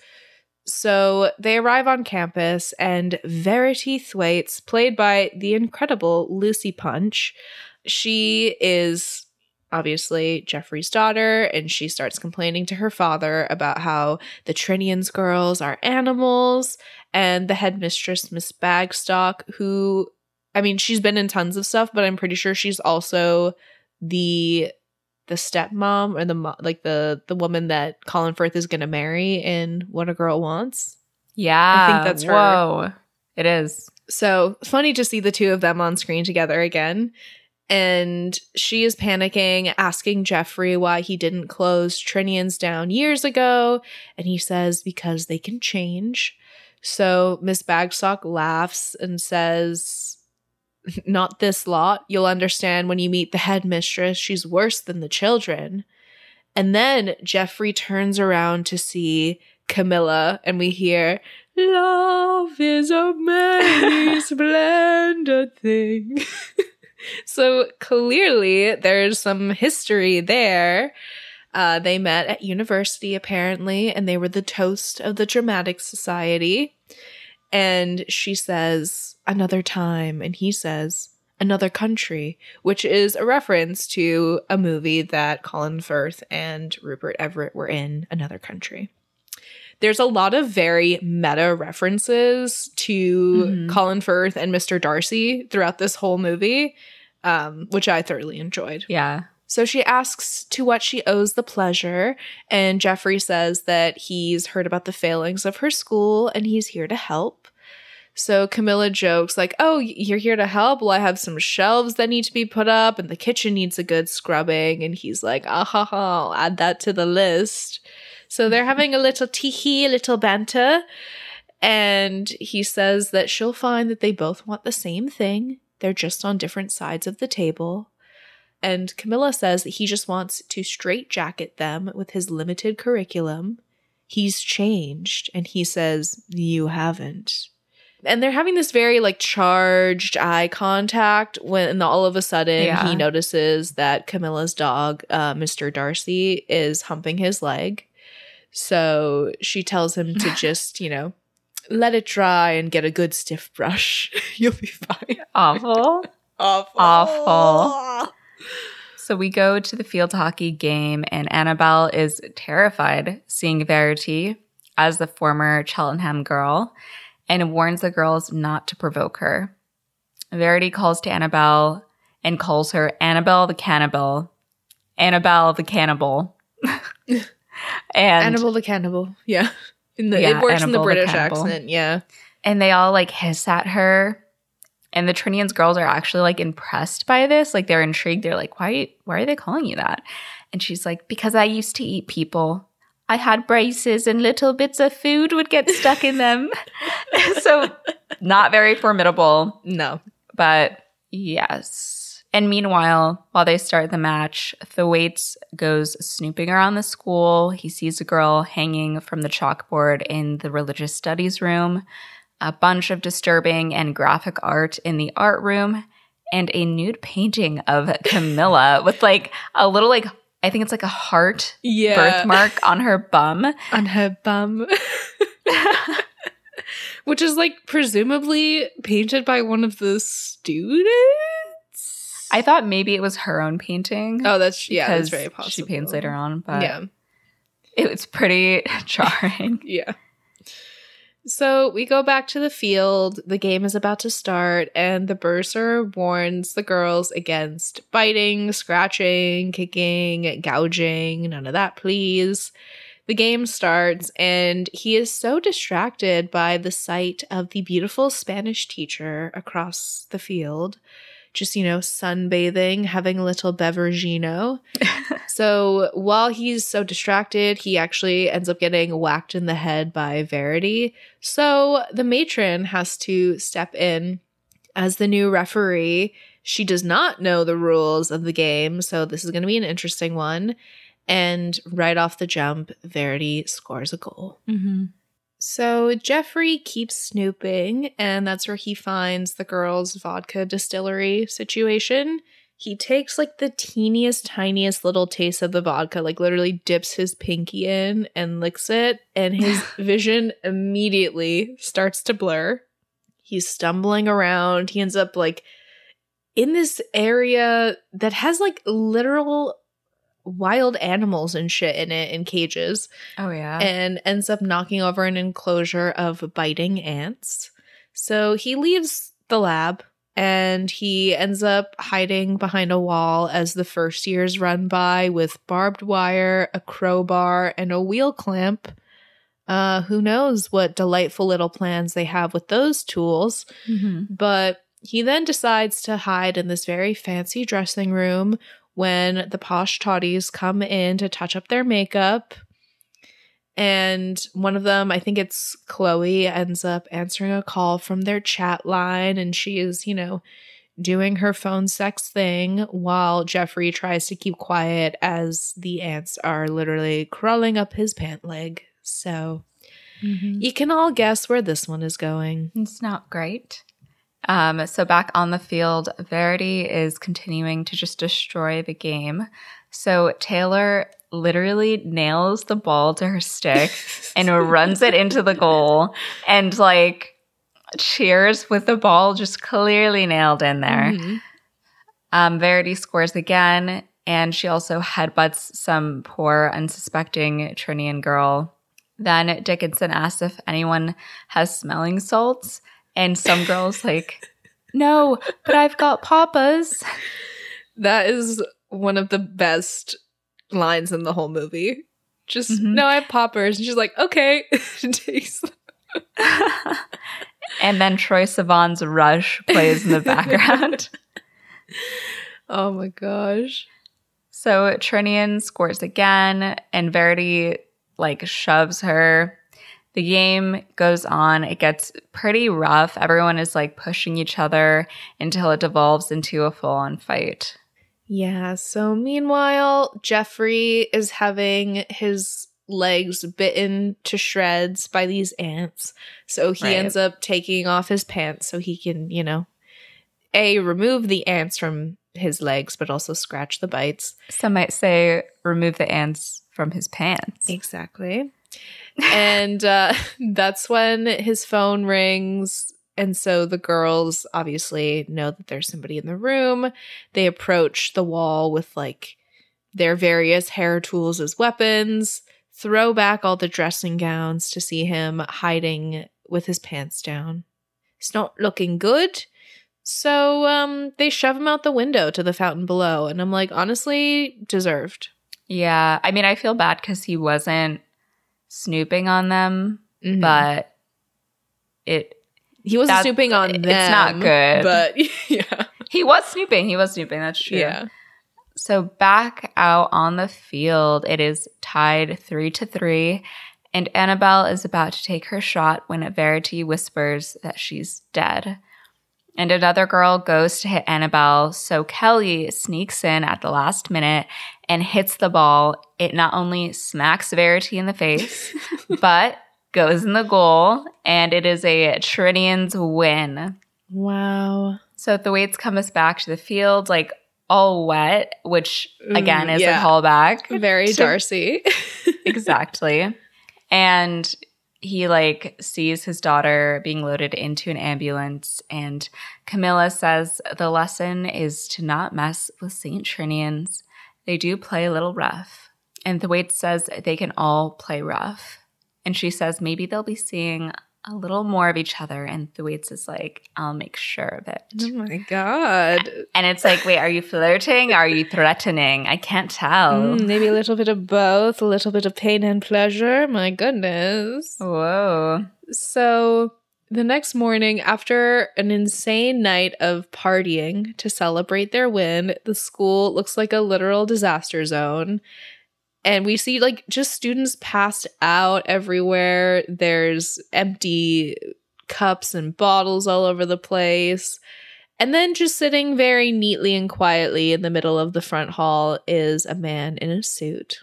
So they arrive on campus, and Verity Thwaites, played by the incredible Lucy Punch, she is obviously Geoffrey's daughter, and she starts complaining to her father about how the Trinian's girls are animals, and the headmistress, Miss Bagstock, who, I mean, she's been in tons of stuff, but I'm pretty sure she's also the stepmom or the woman that Colin Firth is going to marry in What a Girl Wants. Yeah. I think that's her. Whoa. It is. So funny to see the two of them on screen together again. And she is panicking, asking Geoffrey why he didn't close Trinian's down years ago. And he says, because they can change. So Miss Bagstock laughs and says, not this lot. You'll understand when you meet the headmistress. She's worse than the children. And then Geoffrey turns around to see Camilla, and we hear, love is a mighty splendid thing. So clearly there's some history there. They met at university, apparently, and they were the toast of the Dramatic Society. And she says, another time. And he says, another country, which is a reference to a movie that Colin Firth and Rupert Everett were in, Another Country. There's a lot of very meta references to Colin Firth and Mr. Darcy throughout this whole movie, which I thoroughly enjoyed. Yeah. So she asks to what she owes the pleasure, and Geoffrey says that he's heard about the failings of her school and he's here to help. So Camilla jokes like, oh, you're here to help? Well, I have some shelves that need to be put up and the kitchen needs a good scrubbing. And he's like, ah, ha, ha, I'll add that to the list. So they're having a little tee-hee, a little banter. And he says that she'll find that they both want the same thing. They're just on different sides of the table. And Camilla says that he just wants to straitjacket them with his limited curriculum. He's changed. And he says, you haven't. And they're having this very, like, charged eye contact when all of a sudden he notices that Camilla's dog, Mr. Darcy, is humping his leg. So she tells him to just, you know, let it dry and get a good stiff brush. You'll be fine. Awful. Awful. So we go to the field hockey game, and Annabelle is terrified seeing Verity as the former Cheltenham girl and warns the girls not to provoke her. Verity calls to Annabelle and calls her Annabelle the Cannibal. Annabelle the Cannibal. And Annabelle the Cannibal. Yeah. It works Annabelle in the British accent. Yeah. And they all like hiss at her. And the Trinian's girls are actually, like, impressed by this. Like, they're intrigued. They're like, why are they calling you that? And she's like, because I used to eat people. I had braces and little bits of food would get stuck in them. So not very formidable. No. But yes. And meanwhile, while they start the match, Thwaites goes snooping around the school. He sees a girl hanging from the chalkboard in the religious studies room, a bunch of disturbing and graphic art in the art room, and a nude painting of Camilla with, like, a little, like, I think it's like a heart birthmark on her bum. On her bum. Which is, like, presumably painted by one of the students? I thought maybe it was her own painting. Oh, that's very possible. She paints later on, but it's pretty jarring. Yeah. So we go back to the field, the game is about to start, and the bursar warns the girls against biting, scratching, kicking, gouging, none of that, please. The game starts, and he is so distracted by the sight of the beautiful Spanish teacher across the field, just, you know, sunbathing, having a little beveragino. So while he's so distracted, he actually ends up getting whacked in the head by Verity. So the matron has to step in as the new referee. She does not know the rules of the game, so this is going to be an interesting one. And right off the jump, Verity scores a goal. Mm-hmm. So Geoffrey keeps snooping, and that's where he finds the girls' vodka distillery situation. He takes, like, the teeniest, tiniest little taste of the vodka, like, literally dips his pinky in and licks it, and his vision immediately starts to blur. He's stumbling around. He ends up, like, in this area that has, like, literal wild animals and shit in it in cages. Oh, yeah. And ends up knocking over an enclosure of biting ants. So he leaves the lab and he ends up hiding behind a wall as the first years run by with barbed wire, a crowbar, and a wheel clamp. Who knows what delightful little plans they have with those tools. Mm-hmm. But he then decides to hide in this very fancy dressing room when the posh toddies come in to touch up their makeup. And one of them, I think it's Chloe, ends up answering a call from their chat line. And she is, you know, doing her phone sex thing while Geoffrey tries to keep quiet as the ants are literally crawling up his pant leg. So you can all guess where this one is going. It's not great. So back on the field, Verity is continuing to just destroy the game. So Taylor literally nails the ball to her stick and runs it into the goal and, like, cheers with the ball just clearly nailed in there. Mm-hmm. Verity scores again, and she also headbutts some poor, unsuspecting Trinian girl. Then Dickinson asks if anyone has smelling salts. And some girl's like, no, but I've got Papa's. That is one of the best lines in the whole movie. Just, no, I have Papa's. And she's like, okay. And then Troye Sivan's Rush plays in the background. Oh, my gosh. So Trinian scores again, and Verity, like, shoves her. The game goes on. It gets pretty rough. Everyone is, like, pushing each other until it devolves into a full-on fight. Yeah, so meanwhile, Geoffrey is having his legs bitten to shreds by these ants. So he ends up taking off his pants so he can, you know, A, remove the ants from his legs, but also scratch the bites. Some might say remove the ants from his pants. Exactly. And that's when his phone rings, and so the girls obviously know that there's somebody in the room. They approach the wall with, like, their various hair tools as weapons, throw back all the dressing gowns to see him hiding with his pants down. It's not looking good. So they shove him out the window to the fountain below, and I'm like, honestly, deserved. Yeah, I mean, I feel bad because he wasn't snooping on them, but he wasn't snooping on them. It's not good. But yeah. He was snooping. That's true. Yeah. So back out on the field, it is tied 3-3, and Annabelle is about to take her shot when Verity whispers that she's dead. And another girl goes to hit Annabelle, so Kelly sneaks in at the last minute and hits the ball. It not only smacks Verity in the face, but goes in the goal, and it is a Trinian's win. Wow. So Thwaites comes back to the field, like, all wet, which, again, is a callback. Very Darcy. Exactly. And he, like, sees his daughter being loaded into an ambulance, and Camilla says the lesson is to not mess with St. Trinian's. They do play a little rough. And Thwaites says they can all play rough. And she says maybe they'll be seeing a little more of each other, and Thwaites is like, I'll make sure of it. Oh, my God. And it's like, wait, are you flirting? Are you threatening? I can't tell. Maybe a little bit of both, a little bit of pain and pleasure. My goodness. Whoa. So the next morning, after an insane night of partying to celebrate their win, the school looks like a literal disaster zone. And we see, like, just students passed out everywhere. There's empty cups and bottles all over the place. And then just sitting very neatly and quietly in the middle of the front hall is a man in a suit.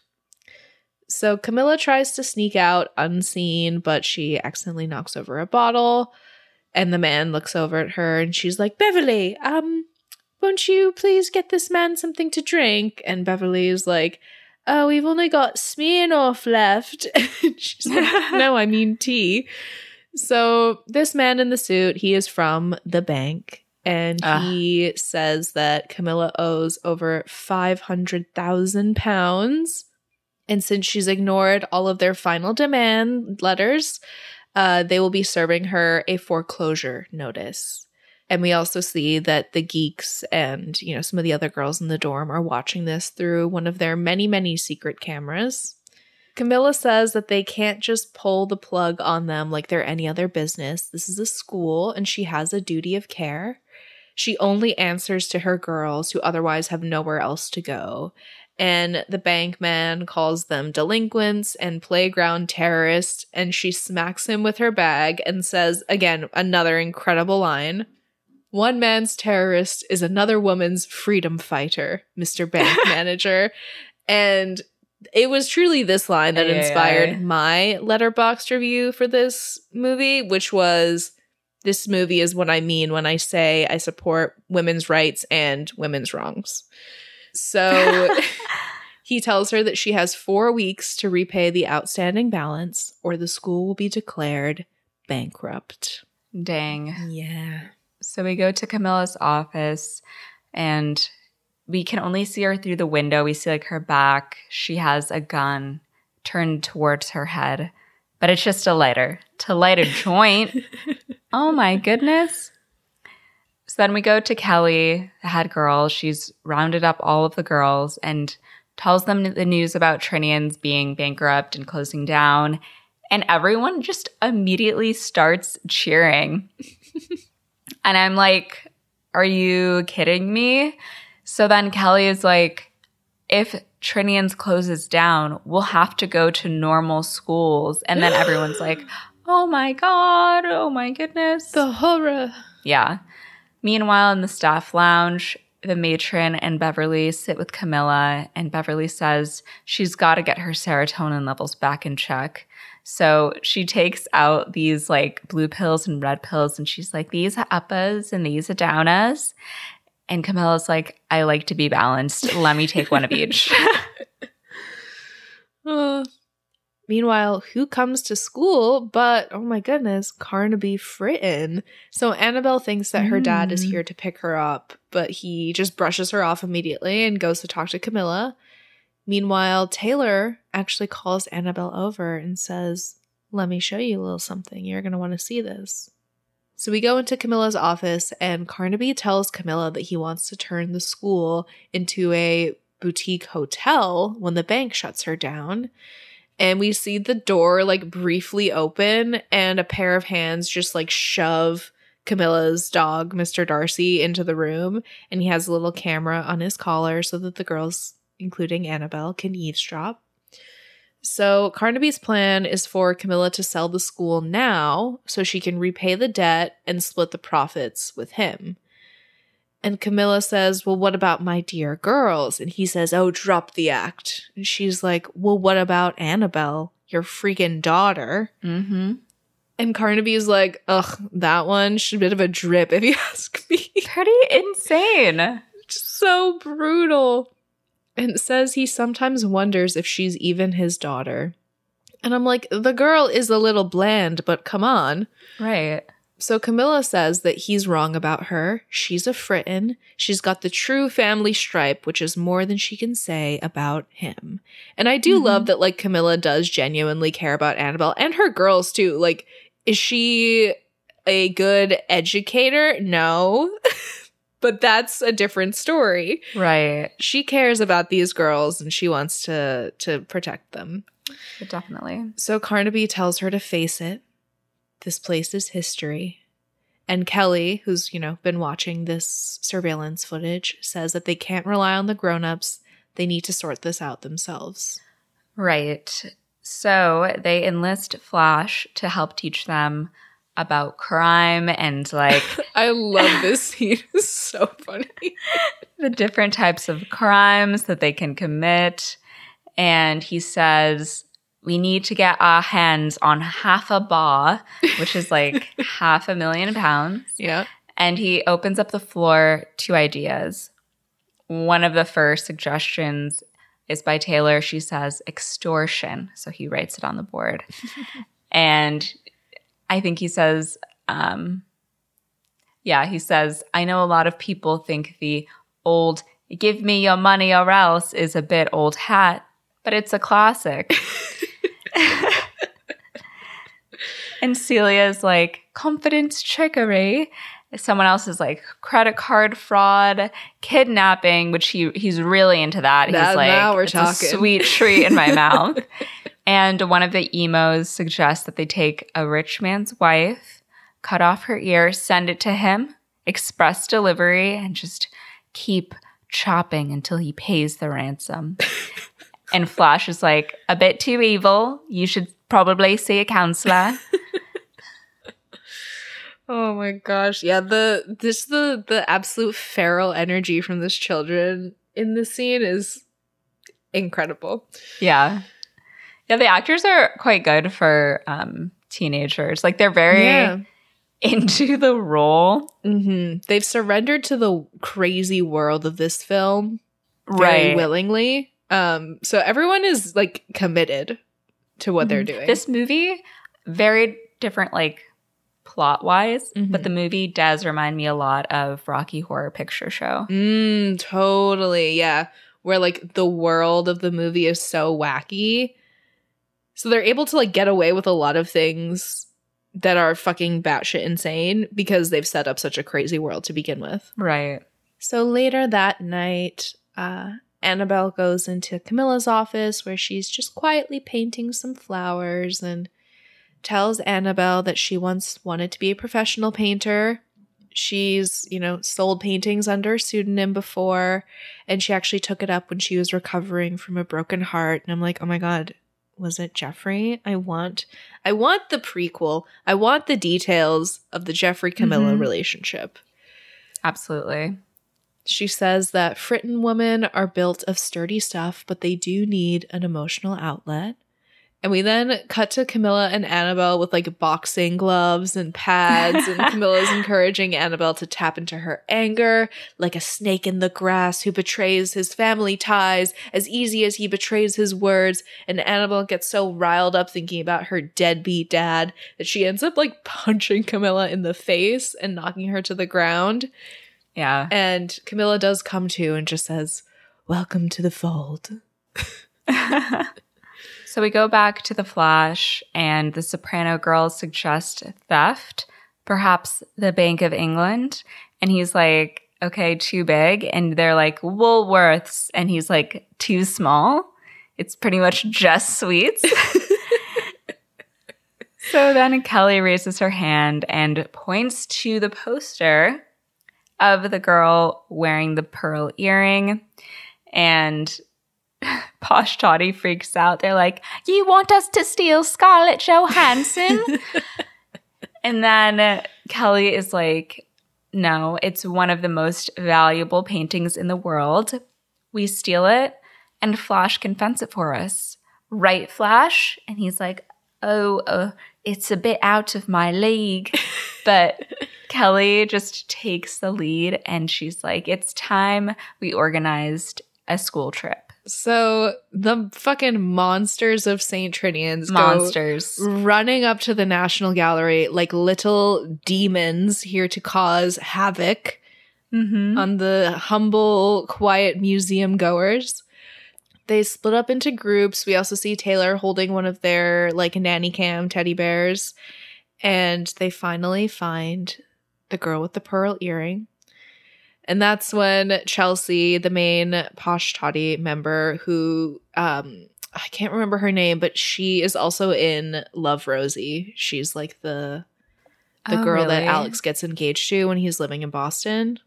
So Camilla tries to sneak out unseen, but she accidentally knocks over a bottle. And the man looks over at her and she's like, Beverly, won't you please get this man something to drink? And Beverly is like, oh, we've only got Smirnoff left. She's like, no, I mean tea. So this man in the suit, he is from the bank, and he says that Camilla owes over £500,000. And since she's ignored all of their final demand letters, they will be serving her a foreclosure notice. And we also see that the geeks and, you know, some of the other girls in the dorm are watching this through one of their many, many secret cameras. Camilla says that they can't just pull the plug on them like they're any other business. This is a school and she has a duty of care. She only answers to her girls who otherwise have nowhere else to go. And the bankman calls them delinquents and playground terrorists. And she smacks him with her bag and says, again, another incredible line. One man's terrorist is another woman's freedom fighter, Mr. Bank Manager. And it was truly this line that inspired my Letterboxd review for this movie, which was, this movie is what I mean when I say I support women's rights and women's wrongs. So he tells her that she has 4 weeks to repay the outstanding balance or the school will be declared bankrupt. Dang. Yeah. So we go to Camilla's office and we can only see her through the window. We see like her back. She has a gun turned towards her head, but it's just a lighter. To light a joint. Oh my goodness. So then we go to Kelly, the head girl. She's rounded up all of the girls and tells them the news about Trinian's being bankrupt and closing down. And everyone just immediately starts cheering. And I'm like, are you kidding me? So then Kelly is like, if Trinian's closes down, we'll have to go to normal schools. And then everyone's like, oh my God, oh my goodness. The horror. Yeah. Meanwhile, in the staff lounge, the matron and Beverly sit with Camilla, and Beverly says she's got to get her serotonin levels back in check. So she takes out these like blue pills and red pills, and she's like, these are uppas and these are downas. And Camilla's like, I like to be balanced. Let me take one of each. Meanwhile, who comes to school but, oh my goodness, Carnaby Fritton. So Annabelle thinks that her dad is here to pick her up, but he just brushes her off immediately and goes to talk to Camilla. Meanwhile, Taylor actually calls Annabelle over and says, let me show you a little something. You're going to want to see this. So we go into Camilla's office and Carnaby tells Camilla that he wants to turn the school into a boutique hotel when the bank shuts her down. And we see the door like briefly open and a pair of hands just like shove Camilla's dog, Mr. Darcy, into the room. And he has a little camera on his collar so that the girls, including Annabelle, can eavesdrop. So Carnaby's plan is for Camilla to sell the school now so she can repay the debt and split the profits with him. And Camilla says, well, what about my dear girls? And he says, oh, drop the act. And she's like, well, what about Annabelle, your freaking daughter? Mm-hmm. And Carnaby's like, ugh, that one, she's a bit of a drip if you ask me. Pretty insane. Just so brutal. And says he sometimes wonders if she's even his daughter. And I'm like, the girl is a little bland, but come on. Right. So Camilla says that he's wrong about her. She's a Fritton. She's got the true family stripe, which is more than she can say about him. And I do love that, like, Camilla does genuinely care about Annabelle and her girls, too. Like, Is she a good educator? No. But that's a different story. Right. She cares about these girls and she wants to protect them. Definitely. So Carnaby tells her to face it. This place is history. And Kelly, who's, you know, been watching this surveillance footage, says that they can't rely on the grown-ups. They need to sort this out themselves. Right. So they enlist Flash to help teach them about crime and, like... I love this scene. It's so funny. The different types of crimes that they can commit. And he says, we need to get our hands on half a bar, which is like £500,000. Yeah. And he opens up the floor to ideas. One of the first suggestions is by Taylor. She says extortion. So he writes it on the board. And I think he says, I know a lot of people think the old give me your money or else is a bit old hat, but it's a classic. And Celia's like, confidence trickery. Someone else is like, credit card fraud, kidnapping, which he's really into that. He's like, now we're talking. A sweet treat in my mouth. And one of the emos suggests that they take a rich man's wife, cut off her ear, send it to him, express delivery, and just keep chopping until he pays the ransom. And Flash is like, a bit too evil. You should probably see a counselor. Oh my gosh. Yeah, the absolute feral energy from these children in this scene is incredible. Yeah. Yeah, the actors are quite good for teenagers. Like, they're very into the role. Mm-hmm. They've surrendered to the crazy world of this film very willingly. So everyone is, like, committed to what they're doing. This movie, very different, like, plot-wise, but the movie does remind me a lot of Rocky Horror Picture Show. Totally, yeah. Where, like, the world of the movie is so wacky. So they're able to, like, get away with a lot of things that are fucking batshit insane because they've set up such a crazy world to begin with. Right. So later that night, Annabelle goes into Camilla's office where she's just quietly painting some flowers and tells Annabelle that she once wanted to be a professional painter. She's, you know, sold paintings under a pseudonym before, and she actually took it up when she was recovering from a broken heart. And I'm like, oh my God. Was it Geoffrey? I want the prequel. I want the details of the Geoffrey-Camilla relationship. Absolutely. She says that Fritton women are built of sturdy stuff, but they do need an emotional outlet. And we then cut to Camilla and Annabelle with, like, boxing gloves and pads, and Camilla's encouraging Annabelle to tap into her anger like a snake in the grass who betrays his family ties as easy as he betrays his words. And Annabelle gets so riled up thinking about her deadbeat dad that she ends up, like, punching Camilla in the face and knocking her to the ground. Yeah. And Camilla does come to and just says, welcome to the fold. So we go back to the Flash, and the Soprano girls suggest theft, perhaps the Bank of England. And he's like, okay, too big. And they're like, Woolworths. And he's like, too small. It's pretty much just sweets. So then Kelly raises her hand and points to the poster of the girl wearing the pearl earring. And Posh Toddy freaks out. They're like, you want us to steal Scarlett Johansson? And then Kelly is like, no, it's one of the most valuable paintings in the world. We steal it and Flash can fence it for us. Right, Flash? And he's like, oh, it's a bit out of my league. But Kelly just takes the lead and she's like, it's time we organized a school trip. So the fucking monsters of St. Trinian's go running up to the National Gallery like little demons here to cause havoc on the humble, quiet museum goers. They split up into groups. We also see Taylor holding one of their, like, nanny cam teddy bears. And they finally find the girl with the pearl earring. And that's when Chelsea, the main Posh Toddy member, who I can't remember her name, but she is also in Love, Rosie. She's like the girl that Alex gets engaged to when he's living in Boston.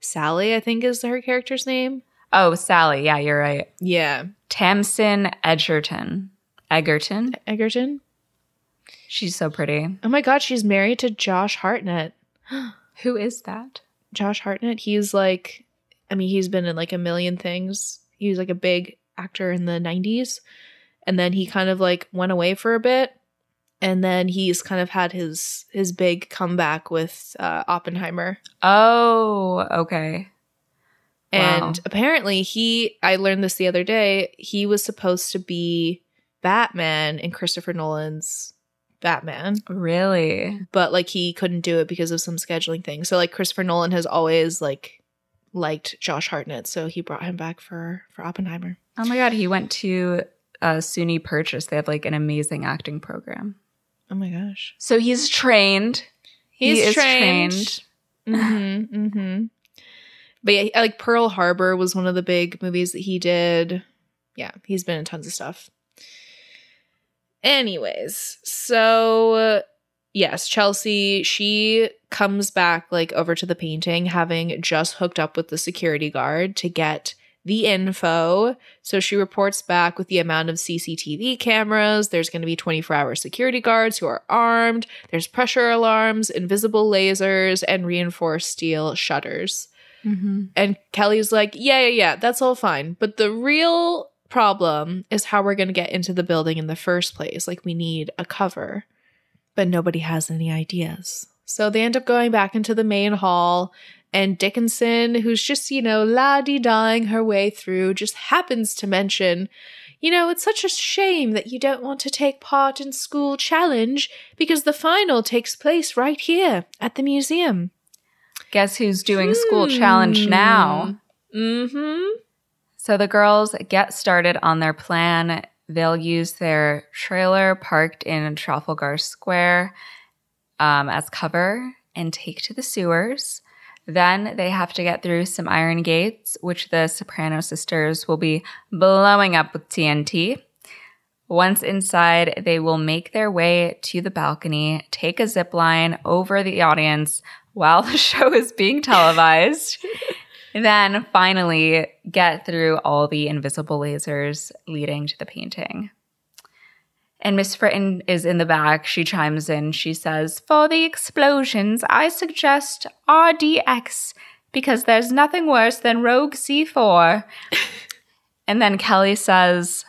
Sally, I think, is her character's name. Oh, Sally. Yeah, you're right. Yeah. Tamsin Egerton. Egerton? She's so pretty. Oh my God, she's married to Josh Hartnett. Who is that? Josh Hartnett. He's like, I mean, he's been in like a million things. He was like a big actor in the 90s. And then he kind of like went away for a bit. And then he's kind of had his big comeback with Oppenheimer. Oh, okay. And wow. Apparently I learned this the other day, he was supposed to be Batman in Christopher Nolan's Batman. Really? But like he couldn't do it because of some scheduling thing. So like Christopher Nolan has always like liked Josh Hartnett, so he brought him back for Oppenheimer. Oh my God, he went to SUNY Purchase. They have like an amazing acting program. Oh my gosh. So he's trained. He is trained. Mm-hmm. Mm-hmm. But yeah, like Pearl Harbor was one of the big movies that he did. Yeah, he's been in tons of stuff. Anyways, so yes, Chelsea, she comes back like over to the painting, having just hooked up with the security guard to get the info. So she reports back with the amount of CCTV cameras. There's going to be 24-hour security guards who are armed. There's pressure alarms, invisible lasers, and reinforced steel shutters. Mm-hmm. And Kelly's like, yeah, that's all fine. But the real problem is how we're going to get into the building in the first place. Like, we need a cover, but nobody has any ideas. So they end up going back into the main hall, and Dickinson, who's just, la-di-daing her way through, just happens to mention, it's such a shame that you don't want to take part in School Challenge because the final takes place right here at the museum. Guess who's doing School Challenge now? Mm-hmm. So the girls get started on their plan. They'll use their trailer parked in Trafalgar Square as cover and take to the sewers. Then they have to get through some iron gates, which the Soprano sisters will be blowing up with TNT. Once inside, they will make their way to the balcony, take a zip line over the audience while the show is being televised, then finally get through all the invisible lasers leading to the painting. And Miss Fritton is in the back. She chimes in. She says, "For the explosions, I suggest RDX because there's nothing worse than Rogue C4. And then Kelly says,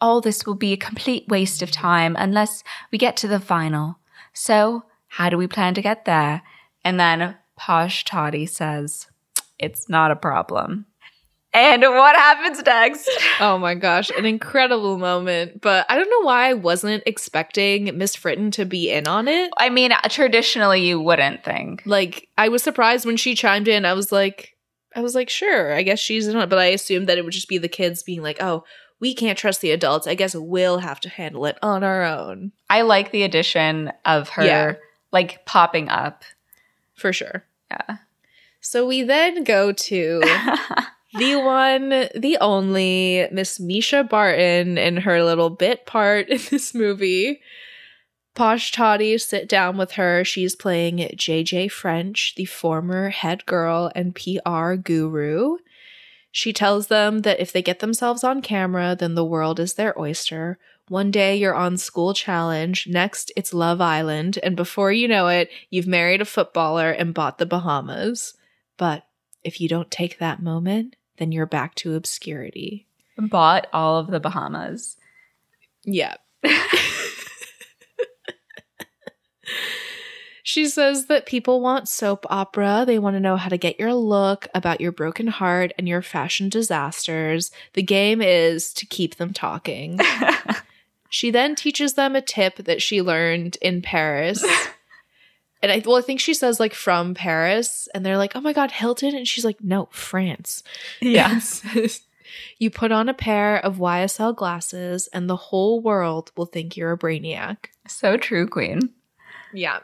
"All this will be a complete waste of time unless we get to the final. So how do we plan to get there?" And then Posh Toddy says, "It's not a problem." And what happens next? Oh my gosh, an incredible moment. But I don't know why I wasn't expecting Miss Fritton to be in on it. I mean, traditionally you wouldn't think. Like, I was surprised when she chimed in. I was like, sure, I guess she's in on it. But I assumed that it would just be the kids being like, oh, we can't trust the adults. I guess we'll have to handle it on our own. I like the addition of her, like, popping up. For sure. Yeah. So we then go to the one, the only Miss Misha Barton and her little bit part in this movie. Posh Toddy sit down with her. She's playing JJ French, the former head girl and PR guru. She tells them that if they get themselves on camera, then the world is their oyster. One day you're on School Challenge, next it's Love Island, and before you know it, you've married a footballer and bought the Bahamas. But if you don't take that moment, then you're back to obscurity. Bought all of the Bahamas. Yeah. She says that people want soap opera. They want to know how to get your look, about your broken heart, and your fashion disasters. The game is to keep them talking. She then teaches them a tip that she learned in Paris. And I think she says, like, from Paris. And they're like, oh, my God, Hilton? And she's like, no, France. Yes. You put on a pair of YSL glasses and the whole world will think you're a brainiac. So true, Queen. Yeah.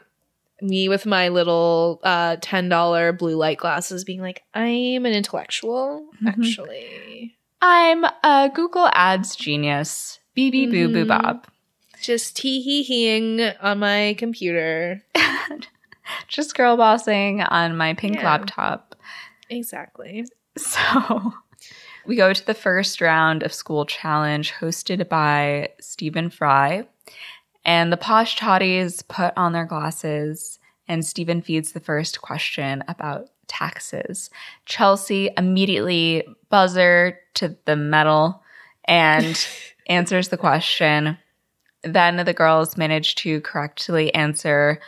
Me with my little $10 blue light glasses being like, I'm an intellectual, actually. I'm a Google Ads genius. Beebe boo boo bob. Just tee-hee-heeing on my computer. Just girl bossing on my pink laptop. Exactly. So we go to the first round of School Challenge hosted by Stephen Fry. And the posh toddies put on their glasses, and Stephen feeds the first question about taxes. Chelsea immediately buzzer to the metal and answers the question. Then the girls manage to correctly answer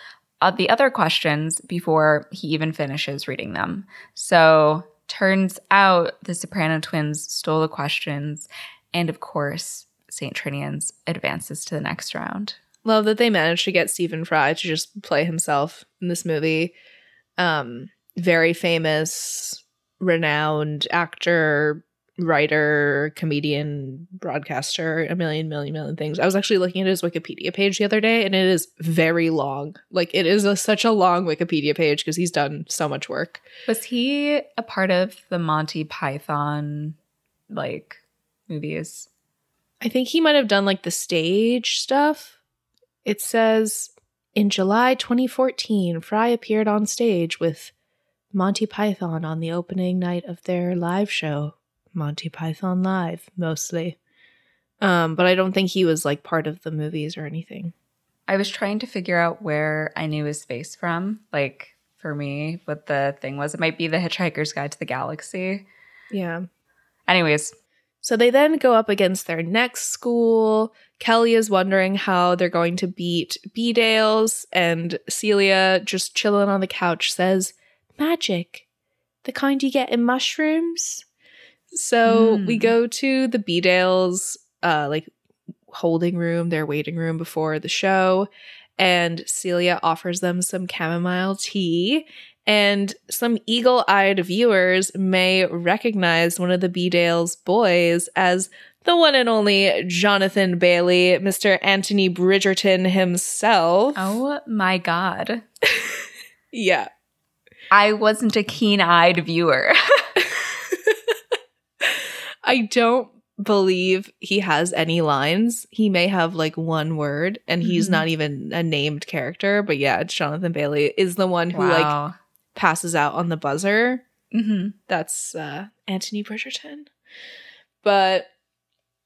the other questions before he even finishes reading them. So turns out the Soprano twins stole the questions, and of course, St. Trinian's advances to the next round. Love that they managed to get Stephen Fry to just play himself in this movie. Very famous, renowned actor, writer, comedian, broadcaster, a million things. I was actually looking at his Wikipedia page the other day, and it is very long. Like, it is such a long Wikipedia page because he's done so much work. Was he a part of the Monty Python, like, movies? I think he might have done, like, the stage stuff. It says, in July 2014, Fry appeared on stage with Monty Python on the opening night of their live show, Monty Python Live, mostly. But I don't think he was, like, part of the movies or anything. I was trying to figure out where I knew his face from, like, for me, what the thing was. It might be The Hitchhiker's Guide to the Galaxy. Yeah. Anyways. So they then go up against their next school. Kelly is wondering how they're going to beat Bedales, and Celia, just chilling on the couch, says, magic, the kind you get in mushrooms. So we go to the Bedales, like, holding room, their waiting room before the show, and Celia offers them some chamomile tea. And some eagle-eyed viewers may recognize one of the Bedales boys as the one and only Jonathan Bailey, Mr. Anthony Bridgerton himself. Oh my God. Yeah. I wasn't a keen-eyed viewer. I don't believe he has any lines. He may have like one word, and he's not even a named character. But yeah, Jonathan Bailey is the one who like passes out on the buzzer. That's Anthony Bridgerton. But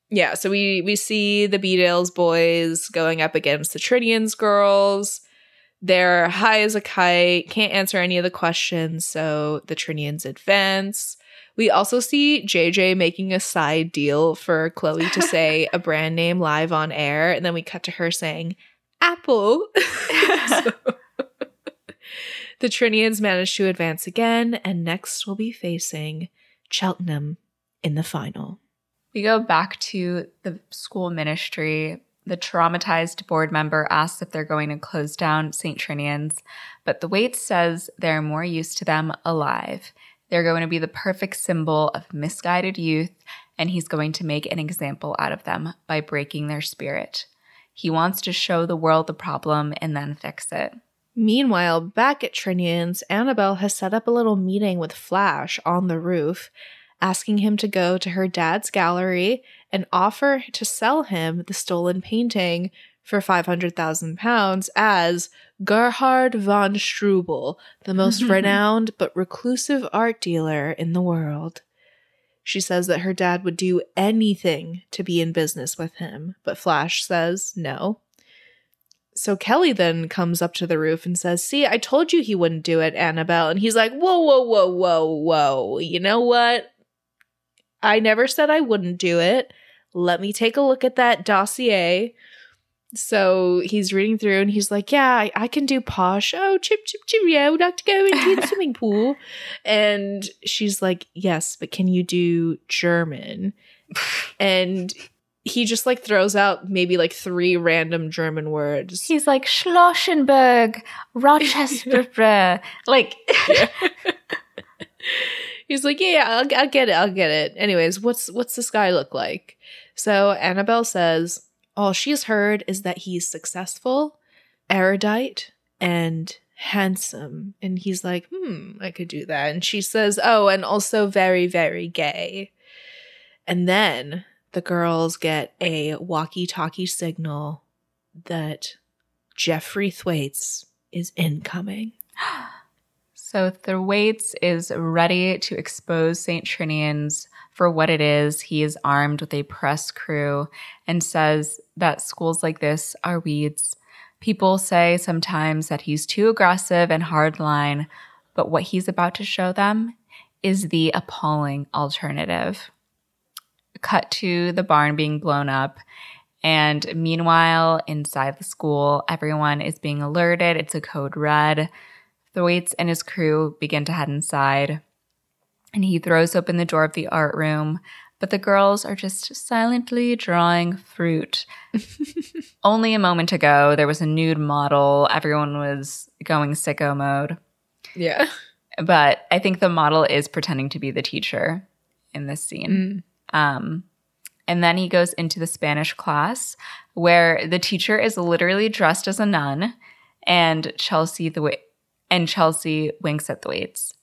yeah, so we see the Bedales boys going up against the Trinian's girls. They're high as a kite, can't answer any of the questions, so the Trinian's advance. We also see JJ making a side deal for Chloe to say a brand name live on air, and then we cut to her saying, Apple. So, the Trinian's managed to advance again, and next we'll be facing Cheltenham in the final. We go back to the school ministry. The traumatized board member asks if they're going to close down St. Trinian's, but Thwaites says they're more used to them alive. They're going to be the perfect symbol of misguided youth, and he's going to make an example out of them by breaking their spirit. He wants to show the world the problem and then fix it. Meanwhile, back at Trinian's, Annabelle has set up a little meeting with Flash on the roof, asking him to go to her dad's gallery and offer to sell him the stolen painting for £500,000 as Gerhard von Strubel, the most renowned but reclusive art dealer in the world. She says that her dad would do anything to be in business with him, but Flash says no. So Kelly then comes up to the roof and says, see, I told you he wouldn't do it, Annabelle. And he's like, whoa. You know what? I never said I wouldn't do it. Let me take a look at that dossier. So he's reading through and he's like, yeah, I can do posh. Oh, chip, yeah, we'd like to go into the swimming pool. And she's like, yes, but can you do German? And he just like throws out maybe like three random German words. He's like, Schlossenberg, Rochester, like. He's like, yeah, I'll get it. Anyways, what's this guy look like? So Annabelle says, all she's heard is that he's successful, erudite, and handsome. And he's like, I could do that. And she says, oh, and also very, very gay. And then the girls get a walkie-talkie signal that Geoffrey Thwaites is incoming. So Thwaites is ready to expose St. Trinian's for what it is. He is armed with a press crew and says that schools like this are weeds. People say sometimes that he's too aggressive and hardline, but what he's about to show them is the appalling alternative. Cut to the barn being blown up. And meanwhile, inside the school, everyone is being alerted. It's a code red. Thwaites and his crew begin to head inside, and he throws open the door of the art room, but the girls are just silently drawing fruit. Only a moment ago, there was a nude model. Everyone was going sicko mode. Yeah. But I think the model is pretending to be the teacher in this scene. And then he goes into the Spanish class, where the teacher is literally dressed as a nun, and Chelsea winks at Thwaites.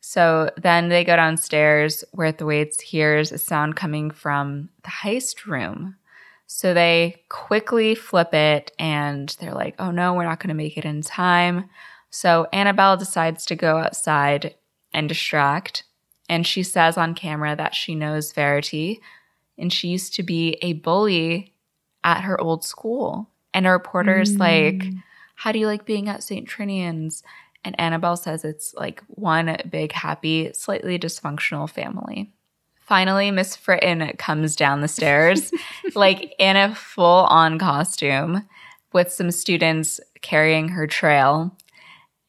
So then they go downstairs where Thwaites hears a sound coming from the heist room. So they quickly flip it and they're like, oh no, we're not going to make it in time. So Annabelle decides to go outside and distract. And she says on camera that she knows Verity and she used to be a bully at her old school. And a reporter's like, how do you like being at St. Trinian's? And Annabelle says it's like one big, happy, slightly dysfunctional family. Finally, Miss Fritton comes down the stairs, like in a full-on costume with some students carrying her trail.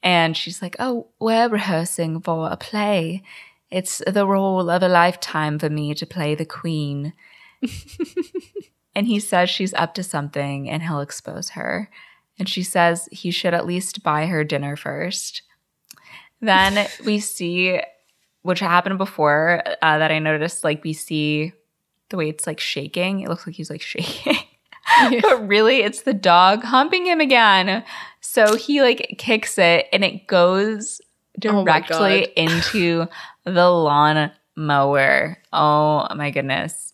And she's like, oh, we're rehearsing for a play. It's the role of a lifetime for me to play the queen. And he says she's up to something and he'll expose her. And she says he should at least buy her dinner first. Then we see, which happened before that I noticed, like we see Thwaites like shaking. It looks like he's like shaking. Yeah. But really it's the dog humping him again. So he like kicks it and it goes directly into the lawn mower. Oh my goodness.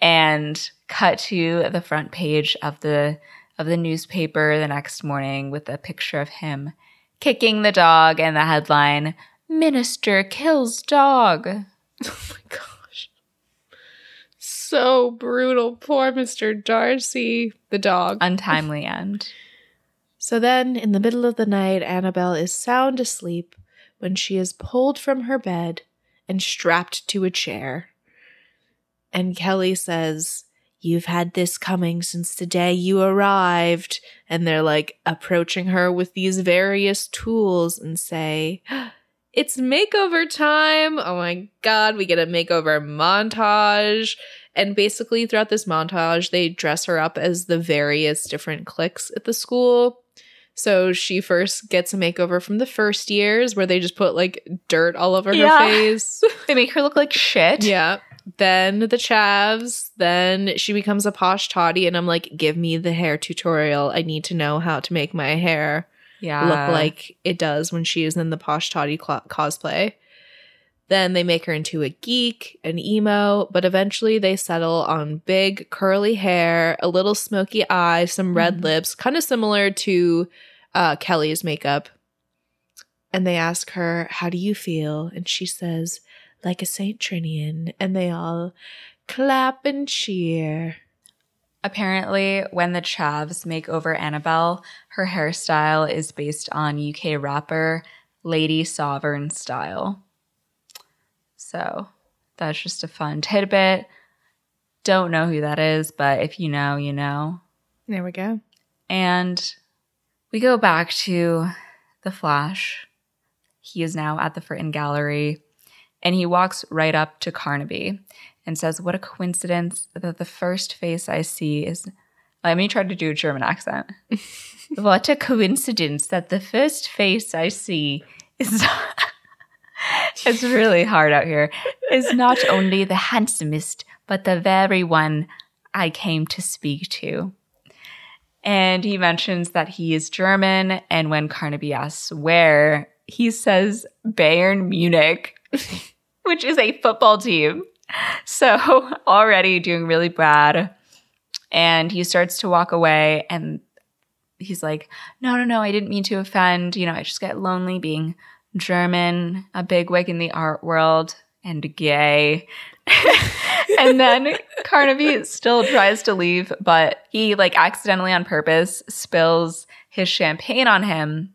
And cut to the front page of the newspaper the next morning with a picture of him kicking the dog and the headline, Minister Kills Dog. Oh my gosh. So brutal. Poor Mr. Darcy, the dog. Untimely end. So then, in the middle of the night, Annabelle is sound asleep when she is pulled from her bed and strapped to a chair. And Kelly says, you've had this coming since the day you arrived. And they're like approaching her with these various tools and say, it's makeover time. Oh my God, we get a makeover montage. And basically throughout this montage, they dress her up as the various different cliques at the school. So she first gets a makeover from the first years where they just put like dirt all over her face. They make her look like shit. Yeah. Then the chavs, then she becomes a posh toddy, and I'm like, give me the hair tutorial. I need to know how to make my hair look like it does when she is in the posh toddy cosplay. Then they make her into a geek, an emo, but eventually they settle on big curly hair, a little smoky eye, some red lips, kind of similar to Kelly's makeup. And they ask her, how do you feel? And she says, like a St. Trinian, and they all clap and cheer. Apparently, when the chavs make over Annabelle, her hairstyle is based on UK rapper Lady Sovereign style. So that's just a fun tidbit. Don't know who that is, but if you know, you know. There we go. And we go back to the Flash. He is now at the Fritton Gallery. And he walks right up to Carnaby and says, what a coincidence that the first face I see is – let me try to do a German accent. What a coincidence that the first face I see is – it's really hard out here – is not only the handsomest but the very one I came to speak to. And he mentions that he is German. And when Carnaby asks where, he says Bayern Munich, which is a football team. So already doing really bad. And he starts to walk away. And he's like, no, I didn't mean to offend. You know, I just get lonely being German, a bigwig in the art world, and gay. And then Carnaby still tries to leave, but he accidentally on purpose spills his champagne on him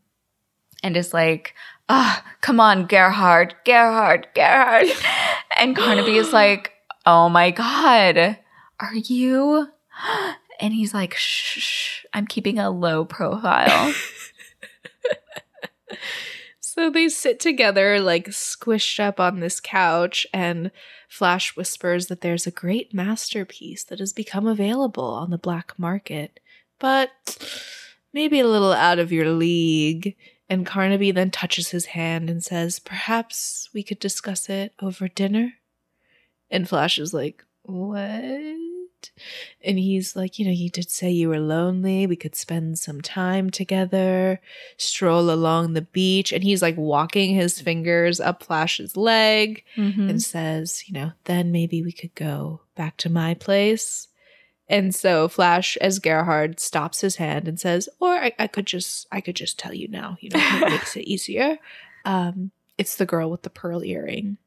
and is like, "Ah, oh, come on, Gerhard. And Carnaby is like, "Oh my God, are you?" And he's like, "Shh, I'm keeping a low profile." So they sit together, squished up on this couch, and Flash whispers that there's a great masterpiece that has become available on the black market, but maybe a little out of your league. And Carnaby then touches his hand and says, "Perhaps we could discuss it over dinner?" And Flash is like, "What?" And he's like, "You did say you were lonely. We could spend some time together, stroll along the beach." And he's walking his fingers up Flash's leg and says, "Then maybe we could go back to my place." And so Flash, as Gerhard, stops his hand and says, "Or I could just tell you now, it makes it easier. It's the girl with the pearl earring."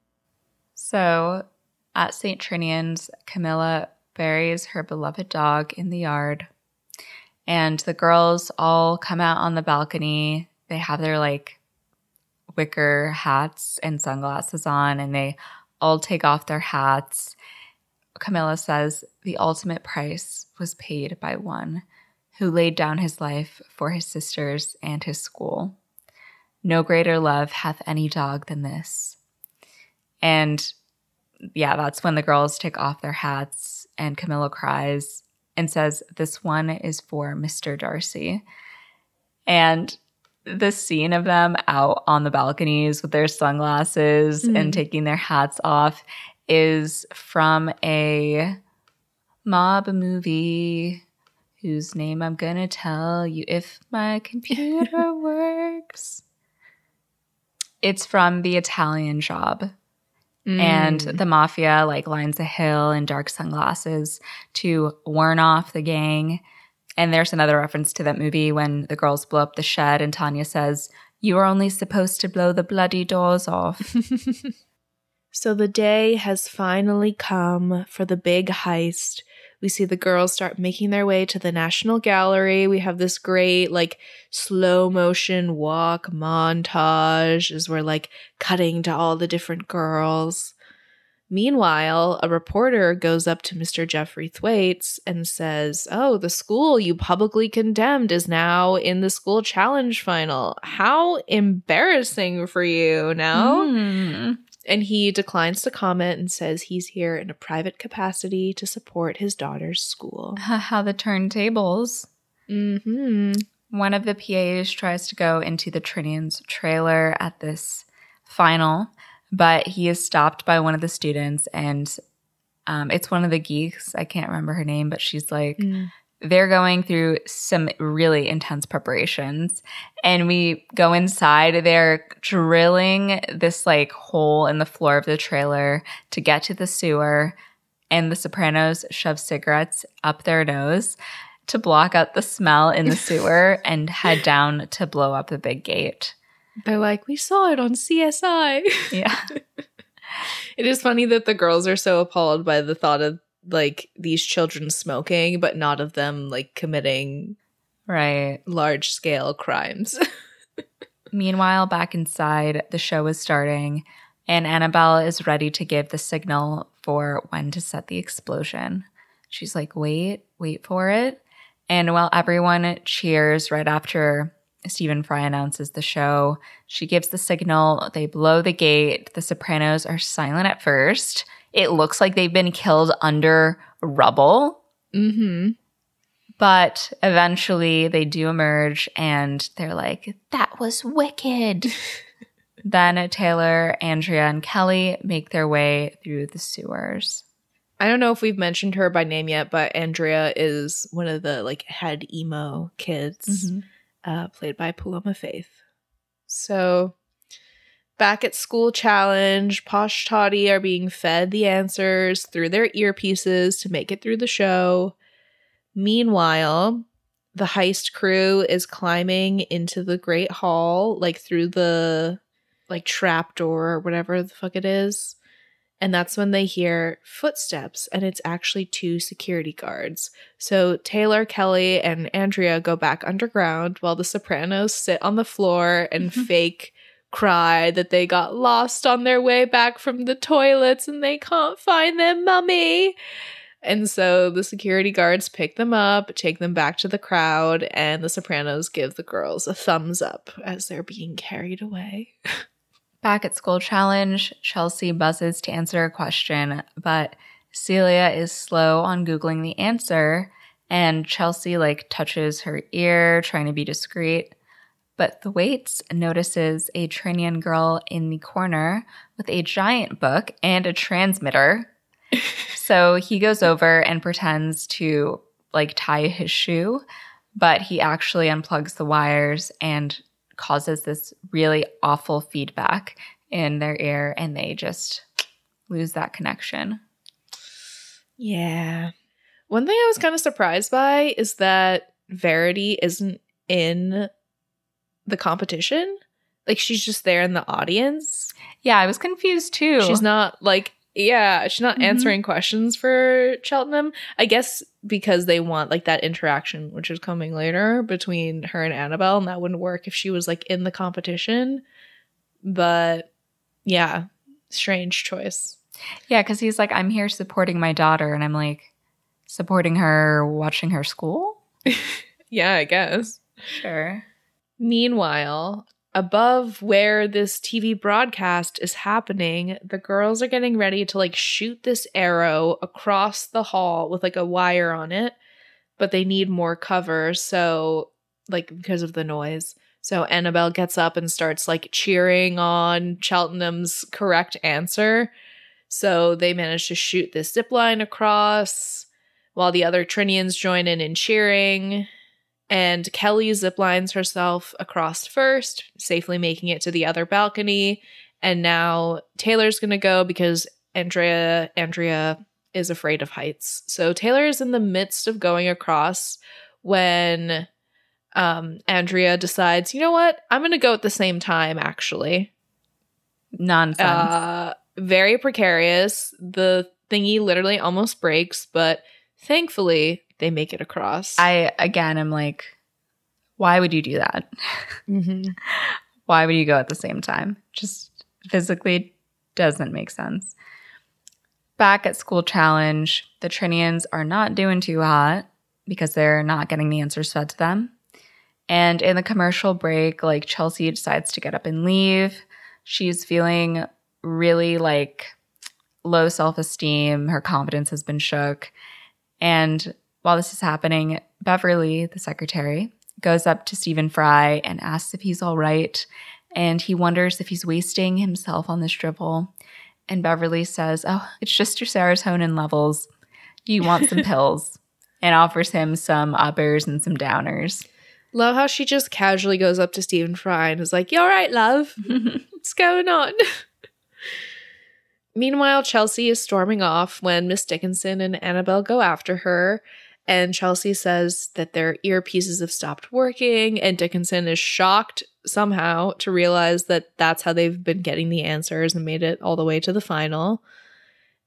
So at St. Trinian's, Camilla buries her beloved dog in the yard, and the girls all come out on the balcony. They have their wicker hats and sunglasses on, and they all take off their hats. Camilla says the ultimate price was paid by one who laid down his life for his sisters and his school. No greater love hath any dog than this. And yeah, that's when the girls take off their hats, and Camilla cries and says, "This one is for Mr. Darcy." And the scene of them out on the balconies with their sunglasses and taking their hats off is from a mob movie whose name I'm going to tell you if my computer works. It's from The Italian Job. And the mafia lines a hill in dark sunglasses to warn off the gang. And there's another reference to that movie when the girls blow up the shed and Tanya says, "You are only supposed to blow the bloody doors off." So the day has finally come for the big heist. We see the girls start making their way to the National Gallery. We have this great, slow motion walk montage as we're, cutting to all the different girls. Meanwhile, a reporter goes up to Mr. Geoffrey Thwaites and says, "Oh, the school you publicly condemned is now in the School Challenge final. How embarrassing for you, no?" And he declines to comment and says he's here in a private capacity to support his daughter's school. How the turntables. One of the PAs tries to go into the Trinian's trailer at this final, but he is stopped by one of the students, and it's one of the geeks. I can't remember her name, but she's like, they're going through some really intense preparations, and we go inside. They're drilling this hole in the floor of the trailer to get to the sewer, and the Sopranos shove cigarettes up their nose to block out the smell in the sewer and head down to blow up the big gate. They're like, "We saw it on CSI." Yeah. It is funny that the girls are so appalled by the thought of these children smoking, but not of them committing large scale crimes. Meanwhile, back inside, the show is starting, and Annabelle is ready to give the signal for when to set the explosion. She's like, wait for it. And while everyone cheers right after Stephen Fry announces the show, she gives the signal. They blow the gate. The Sopranos are silent at first. It looks like they've been killed under rubble. But eventually they do emerge, and they're like, "That was wicked." Then Taylor, Andrea, and Kelly make their way through the sewers. I don't know if we've mentioned her by name yet, but Andrea is one of the like head emo kids, played by Paloma Faith. So back at School Challenge, Posh Toddy are being fed the answers through their earpieces to make it through the show. Meanwhile, the heist crew is climbing into the Great Hall, like through the like trapdoor or whatever the fuck it is. And that's when they hear footsteps, and it's actually two security guards. So Taylor, Kelly, and Andrea go back underground while the Sopranos sit on the floor and fake cry that they got lost on their way back from the toilets and they can't find their mummy. And so the security guards pick them up, take them back to the crowd, and the Sopranos give the girls a thumbs up as they're being carried away. Back at School Challenge, Chelsea buzzes to answer a question, but Celia is slow on Googling the answer, and Chelsea, like, touches her ear, trying to be discreet. But Thwaites notices a Trinian girl in the corner with a giant book and a transmitter. So he goes over and pretends to, like, tie his shoe, but he actually unplugs the wires and causes this really awful feedback in their ear, and they just lose that connection. Yeah. One thing I was kind of surprised by is that Verity isn't in the competition. Like, she's just there in the audience. Yeah, I was confused too. She's not like, yeah, she's not answering questions for Cheltenham. I guess because they want like that interaction, which is coming later, between her and Annabelle, and that wouldn't work if she was like in the competition. But yeah, strange choice. Yeah, because he's like, I'm here supporting my daughter, and I'm like, supporting her, watching her school? Yeah, I guess. Sure. Meanwhile, above where this TV broadcast is happening, the girls are getting ready to like shoot this arrow across the hall with like a wire on it, but they need more cover, so like because of the noise. So Annabelle gets up and starts like cheering on Cheltenham's correct answer. So they manage to shoot this zip line across while the other Trinians join in cheering. And Kelly ziplines herself across first, safely making it to the other balcony. And now Taylor's going to go because Andrea is afraid of heights. So Taylor is in the midst of going across when Andrea decides, you know what? I'm going to go at the same time, actually. Nonsense. Very precarious. The thingy literally almost breaks, but thankfully they make it across. I'm like, why would you do that? Why would you go at the same time? Just physically doesn't make sense. Back at School Challenge, the Trinians are not doing too hot because they're not getting the answers fed to them. And in the commercial break, like, Chelsea decides to get up and leave. She's feeling really, like, low self-esteem. Her confidence has been shook. And while this is happening, Beverly, the secretary, goes up to Stephen Fry and asks if he's all right, and he wonders if he's wasting himself on this drivel. And Beverly says, oh, it's just your serotonin levels. You want some pills, and offers him some uppers and some downers. Love how she just casually goes up to Stephen Fry and is like, you all right, love? What's going on? Meanwhile, Chelsea is storming off when Miss Dickinson and Annabelle go after her. And Chelsea says that their earpieces have stopped working, and Dickinson is shocked somehow to realize that that's how they've been getting the answers and made it all the way to the final.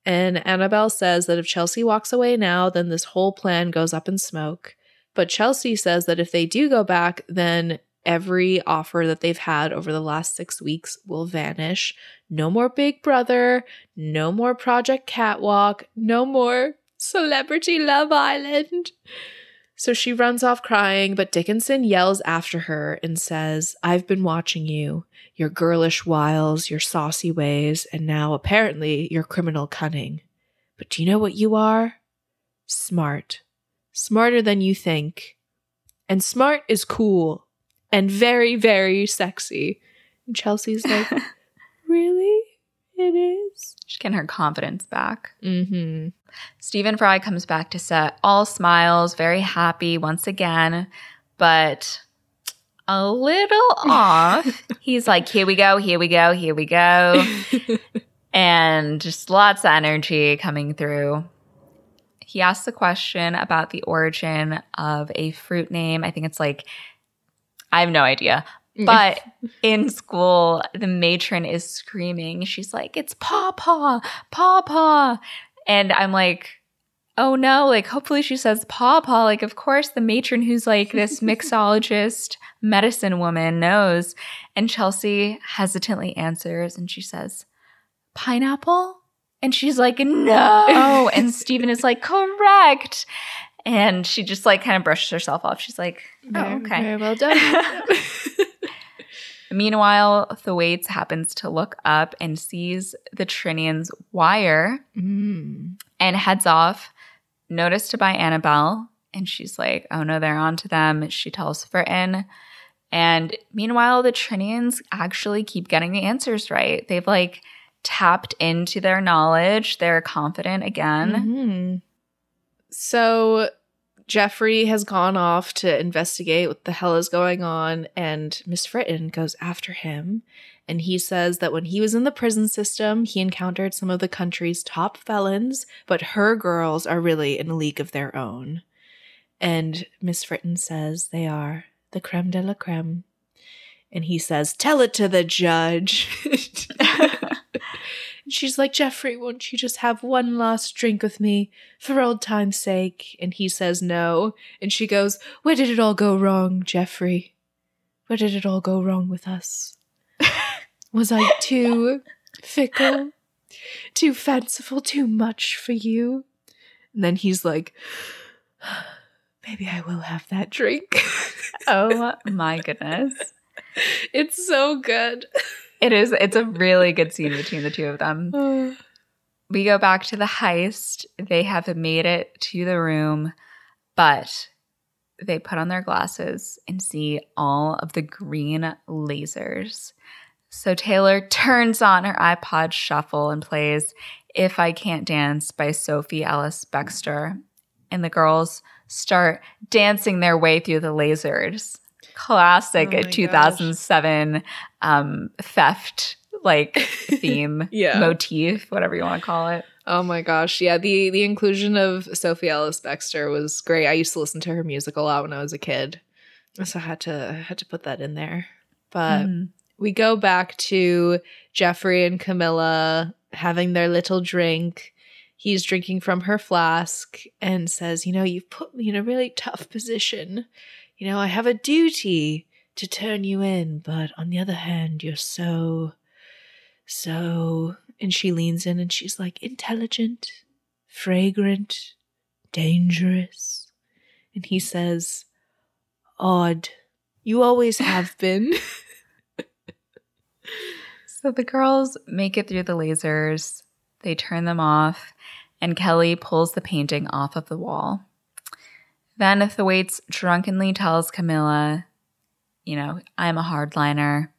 And Annabelle says that if Chelsea walks away now, then this whole plan goes up in smoke. But Chelsea says that if they do go back, then every offer that they've had over the last 6 weeks will vanish. No more Big Brother, no more Project Catwalk, no more Celebrity Love Island. So she runs off crying, but Dickinson yells after her and says, I've been watching you, your girlish wiles, your saucy ways, and now apparently your criminal cunning. But do you know what you are? Smart. Smarter than you think. And smart is cool. And very, very sexy. And Chelsea's like, really? it is. She's getting her confidence back. Mm-hmm. Stephen Fry comes back to set, all smiles, very happy once again, but a little off. He's like, here we go, here we go, here we go. And just lots of energy coming through. He asks a question about the origin of a fruit name. I think it's like, I have no idea. But in school, the matron is screaming. She's like, it's pawpaw, pawpaw. And I'm like, oh no, like hopefully she says pawpaw. Like, of course, the matron who's like this mixologist medicine woman knows. And Chelsea hesitantly answers and she says, pineapple? And she's like, no. And Stephen is like, correct. And she just like kind of brushes herself off. She's like, oh, okay. Very well done. Meanwhile, Thwaites happens to look up and sees the Trinian's wire and heads off, noticed by Annabelle. And she's like, oh no, they're on to them. She tells Fritton. And meanwhile, the Trinian's actually keep getting the answers right. They've like – tapped into their knowledge. They're confident again. Mm-hmm. So Geoffrey has gone off to investigate what the hell is going on, and Miss Fritton goes after him, and he says that when he was in the prison system, he encountered some of the country's top felons, but her girls are really in a league of their own. And Miss Fritton says they are the creme de la creme. And he says, tell it to the judge. And she's like, Geoffrey, won't you just have one last drink with me for old time's sake? And he says no. And she goes, where did it all go wrong, Geoffrey? Where did it all go wrong with us? Was I too fickle, too fanciful, too much for you? And then he's like, maybe I will have that drink. Oh my goodness. It's so good. It is. It's a really good scene between the two of them. Oh. We go back to the heist. They have made it to the room, but they put on their glasses and see all of the green lasers. So Taylor turns on her iPod shuffle and plays If I Can't Dance by Sophie Ellis Bextor. And the girls start dancing their way through the lasers. Classic 2007 theft like theme, motif, whatever you want to call it. Oh my gosh. Yeah, the inclusion of Sophie Ellis Bextor was great. I used to listen to her music a lot when I was a kid. So I had to put that in there. But we go back to Geoffrey and Camilla having their little drink. He's drinking from her flask and says, you know, you've put me in a really tough position. You know, I have a duty to turn you in, but on the other hand, you're so, and she leans in and she's like, intelligent, fragrant, dangerous. And he says, odd. You always have been. So the girls make it through the lasers. They turn them off, and Kelly pulls the painting off of the wall. Then Thwaites drunkenly tells Camilla, you know, I'm a hardliner.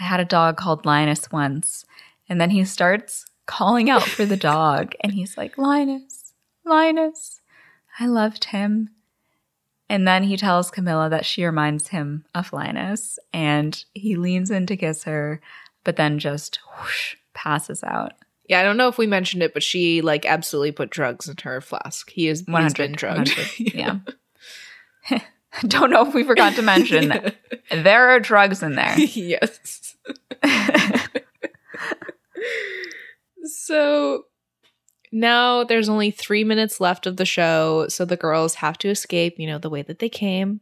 I had a dog called Linus once. And then he starts calling out for the dog. And he's like, Linus, Linus, I loved him. And then he tells Camilla that she reminds him of Linus. And he leans in to kiss her, but then just whoosh, passes out. Yeah, I don't know if we mentioned it, but she like absolutely put drugs in her flask. He's been drugged. Yeah. Don't know if we forgot to mention there are drugs in there. Yes. So now there's only 3 minutes left of the show, so the girls have to escape, you know, the way that they came.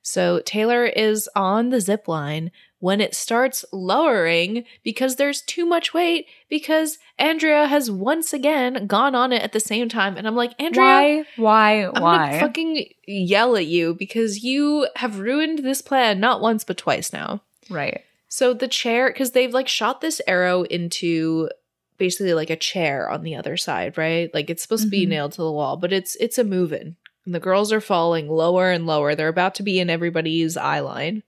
So Taylor is on the zip line when it starts lowering because there's too much weight because Andrea has once again gone on it at the same time. And I'm like, Andrea, why? I'm gonna fucking yell at you because you have ruined this plan not once but twice now. Right. So the chair, because they've like shot this arrow into basically like a chair on the other side, right? Like it's supposed to be nailed to the wall, but it's a move-in. And the girls are falling lower and lower. They're about to be in everybody's eye line.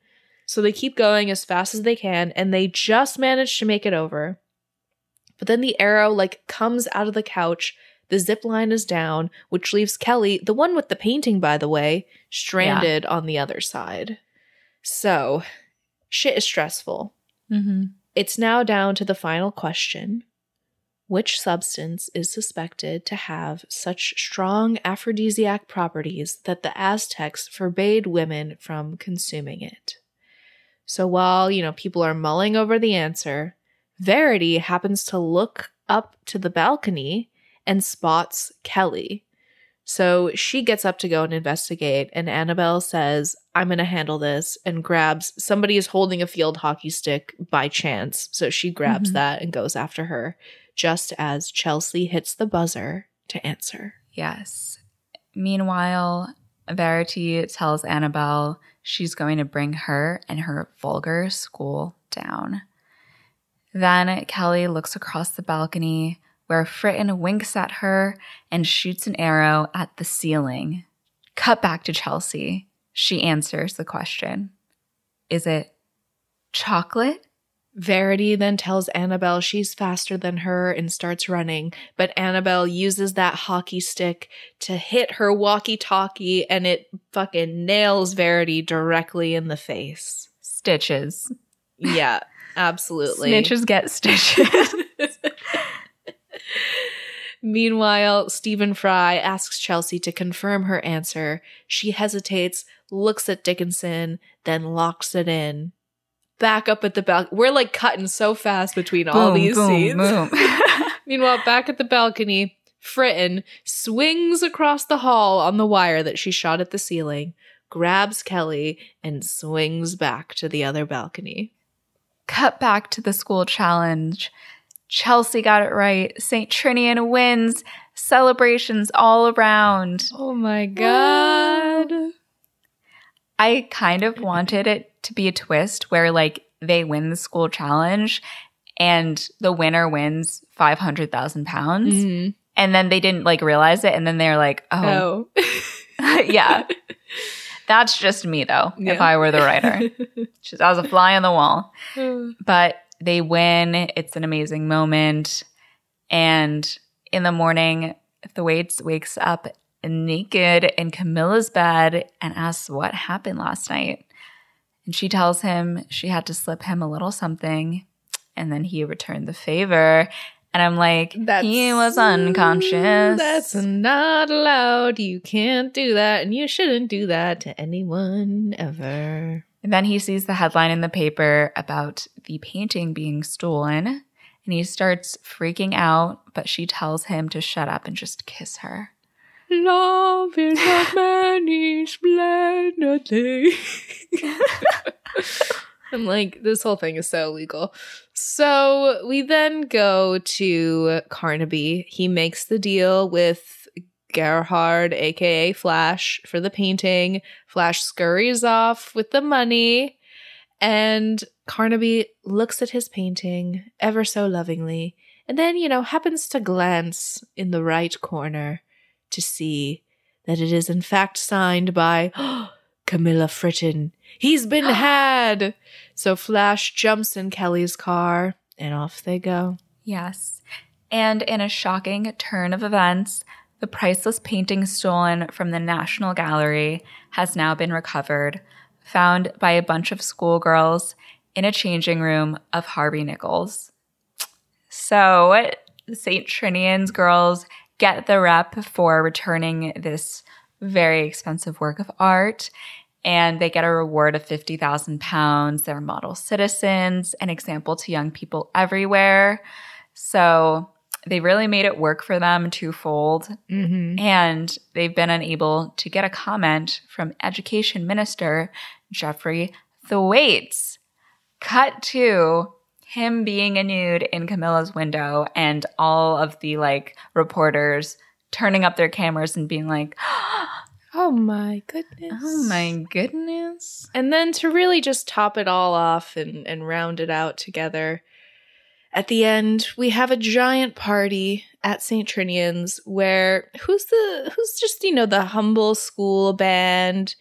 So they keep going as fast as they can, and they just manage to make it over. But then the arrow, like, comes out of the couch. The zip line is down, which leaves Kelly, the one with the painting, by the way, stranded on the other side. So, shit is stressful. Mm-hmm. It's now down to the final question. Which substance is suspected to have such strong aphrodisiac properties that the Aztecs forbade women from consuming it? So while, you know, people are mulling over the answer, Verity happens to look up to the balcony and spots Kelly. So she gets up to go and investigate, and Annabelle says, I'm going to handle this, and grabs – somebody is holding a field hockey stick by chance, so she grabs that and goes after her. Just as Chelsea hits the buzzer to answer. Yes. Meanwhile, Verity tells Annabelle she's going to bring her and her vulgar school down. Then Kelly looks across the balcony where Fritton winks at her and shoots an arrow at the ceiling. Cut back to Chelsea. She answers the question. Is it chocolate? Verity then tells Annabelle she's faster than her and starts running, but Annabelle uses that hockey stick to hit her walkie-talkie, and it fucking nails Verity directly in the face. Stitches. Yeah, absolutely. Snitches get stitches. Meanwhile, Stephen Fry asks Chelsea to confirm her answer. She hesitates, looks at Dickinson, then locks it in. Back up at the balcony. We're like cutting so fast between all these scenes. Meanwhile, back at the balcony, Fritton swings across the hall on the wire that she shot at the ceiling, grabs Kelly, and swings back to the other balcony. Cut back to the school challenge. Chelsea got it right. St. Trinian wins. Celebrations all around. Oh my God. I kind of wanted it to be a twist where, like, they win the school challenge and the winner wins 500,000 pounds. Mm-hmm. And then they didn't, like, realize it. And then they're like, oh. Yeah. That's just me, though, if I were the writer. Just, I was a fly on the wall. But they win. It's an amazing moment. And in the morning, Thwaites wakes up naked in Camilla's bed and asks what happened last night. And she tells him she had to slip him a little something, and then he returned the favor. And I'm like, he was unconscious. That's not allowed. You can't do that, and you shouldn't do that to anyone ever. And then he sees the headline in the paper about the painting being stolen, and he starts freaking out, but she tells him to shut up and just kiss her. Love is a many splendid thing. I'm like, this whole thing is so illegal. So we then go to Carnaby. He makes the deal with Gerhard, a.k.a. Flash, for the painting. Flash scurries off with the money. And Carnaby looks at his painting ever so lovingly. And then, you know, happens to glance in the right corner to see that it is in fact signed by Camilla Fritton. He's been had. So Flash jumps in Kelly's car and off they go. Yes. And in a shocking turn of events, the priceless painting stolen from the National Gallery has now been recovered, found by a bunch of schoolgirls in a changing room of Harvey Nichols. So St. Trinian's girls get the rep for returning this very expensive work of art, and they get a reward of 50,000 pounds. They're model citizens, an example to young people everywhere. So they really made it work for them twofold, and they've been unable to get a comment from Education Minister Geoffrey Thwaites. Cut to him being a nude in Camilla's window and all of the, like, reporters turning up their cameras and being like, oh my goodness. Oh my goodness. And then to really just top it all off and round it out together, at the end, we have a giant party at St. Trinian's where who's just, you know, the humble school band.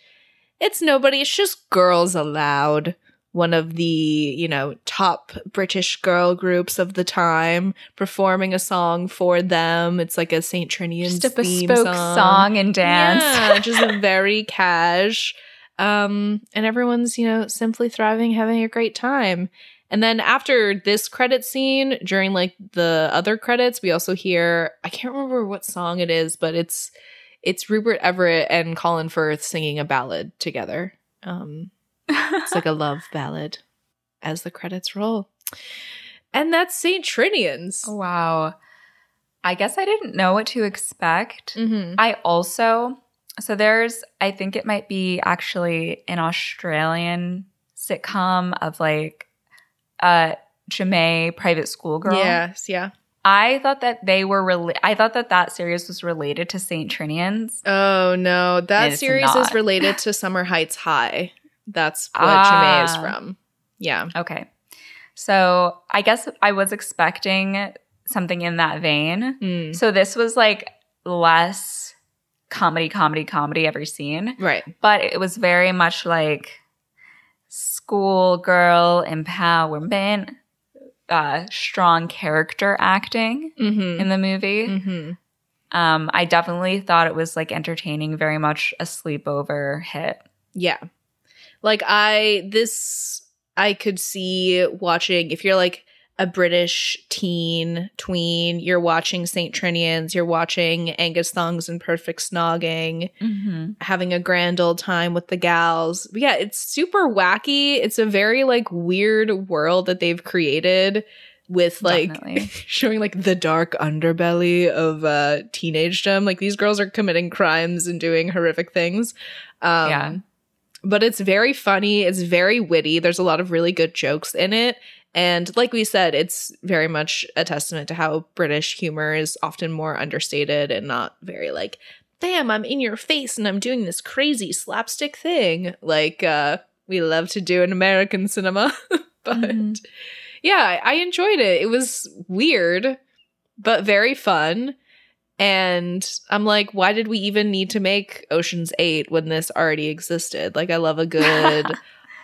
It's nobody. It's just girls allowed. one of the, you know, top British girl groups of the time performing a song for them. It's like a St. Trinian's theme song. Just a bespoke song and dance. Yeah, just very cash. And everyone's, you know, simply thriving, having a great time. And then after this credit scene, during like the other credits, we also hear, I can't remember what song it is, but it's Rupert Everett and Colin Firth singing a ballad together. It's like a love ballad as the credits roll. And that's St. Trinian's. Wow. I guess I didn't know what to expect. Mm-hmm. I also, so there's, I think it might be actually an Australian sitcom of like a Chimay private school girl. Yes, yeah. I thought that they were I thought that series was related to St. Trinian's. Oh no, that series is related to Summer Heights High. That's what Chimay is from. Yeah. Okay. So I guess I was expecting something in that vein. Mm. So this was like less comedy every scene. Right. But it was very much like school girl empowerment. Strong character acting in the movie. Mm-hmm. I definitely thought it was like entertaining, very much a sleepover hit. Yeah. Like I could see watching, if you're like a British tween, you're watching St. Trinian's, you're watching Angus Thongs and Perfect Snogging, having a grand old time with the gals. But yeah, it's super wacky. It's a very like weird world that they've created with like showing like the dark underbelly of teenagedom. Like these girls are committing crimes and doing horrific things. Yeah. But it's very funny. It's very witty. There's a lot of really good jokes in it. And like we said, it's very much a testament to how British humor is often more understated and not very like, damn, I'm in your face and I'm doing this crazy slapstick thing like we love to do in American cinema. But yeah, I enjoyed it. It was weird, but very fun. And I'm like, why did we even need to make Ocean's 8 when this already existed? Like, I love a good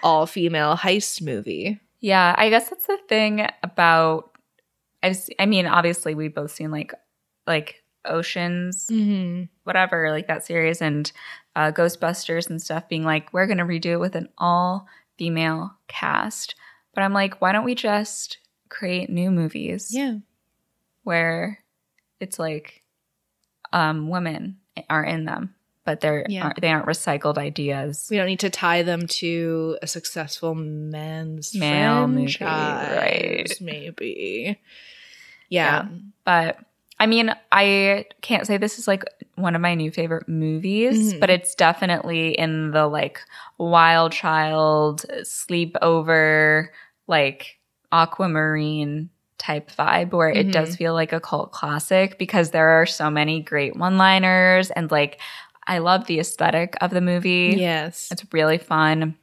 all-female heist movie. Yeah, I guess that's the thing about obviously we've both seen like Ocean's, whatever, like that series and Ghostbusters and stuff being like, we're going to redo it with an all-female cast. But I'm like, why don't we just create new movies? Yeah. Where it's like women are in them. But they aren't recycled ideas. We don't need to tie them to a successful male franchise, movie, right? Maybe. Yeah. But I mean, I can't say this is like one of my new favorite movies, but it's definitely in the like Wild Child, sleepover, like Aquamarine type vibe where it does feel like a cult classic because there are so many great one-liners and like I love the aesthetic of the movie. Yes. It's really fun.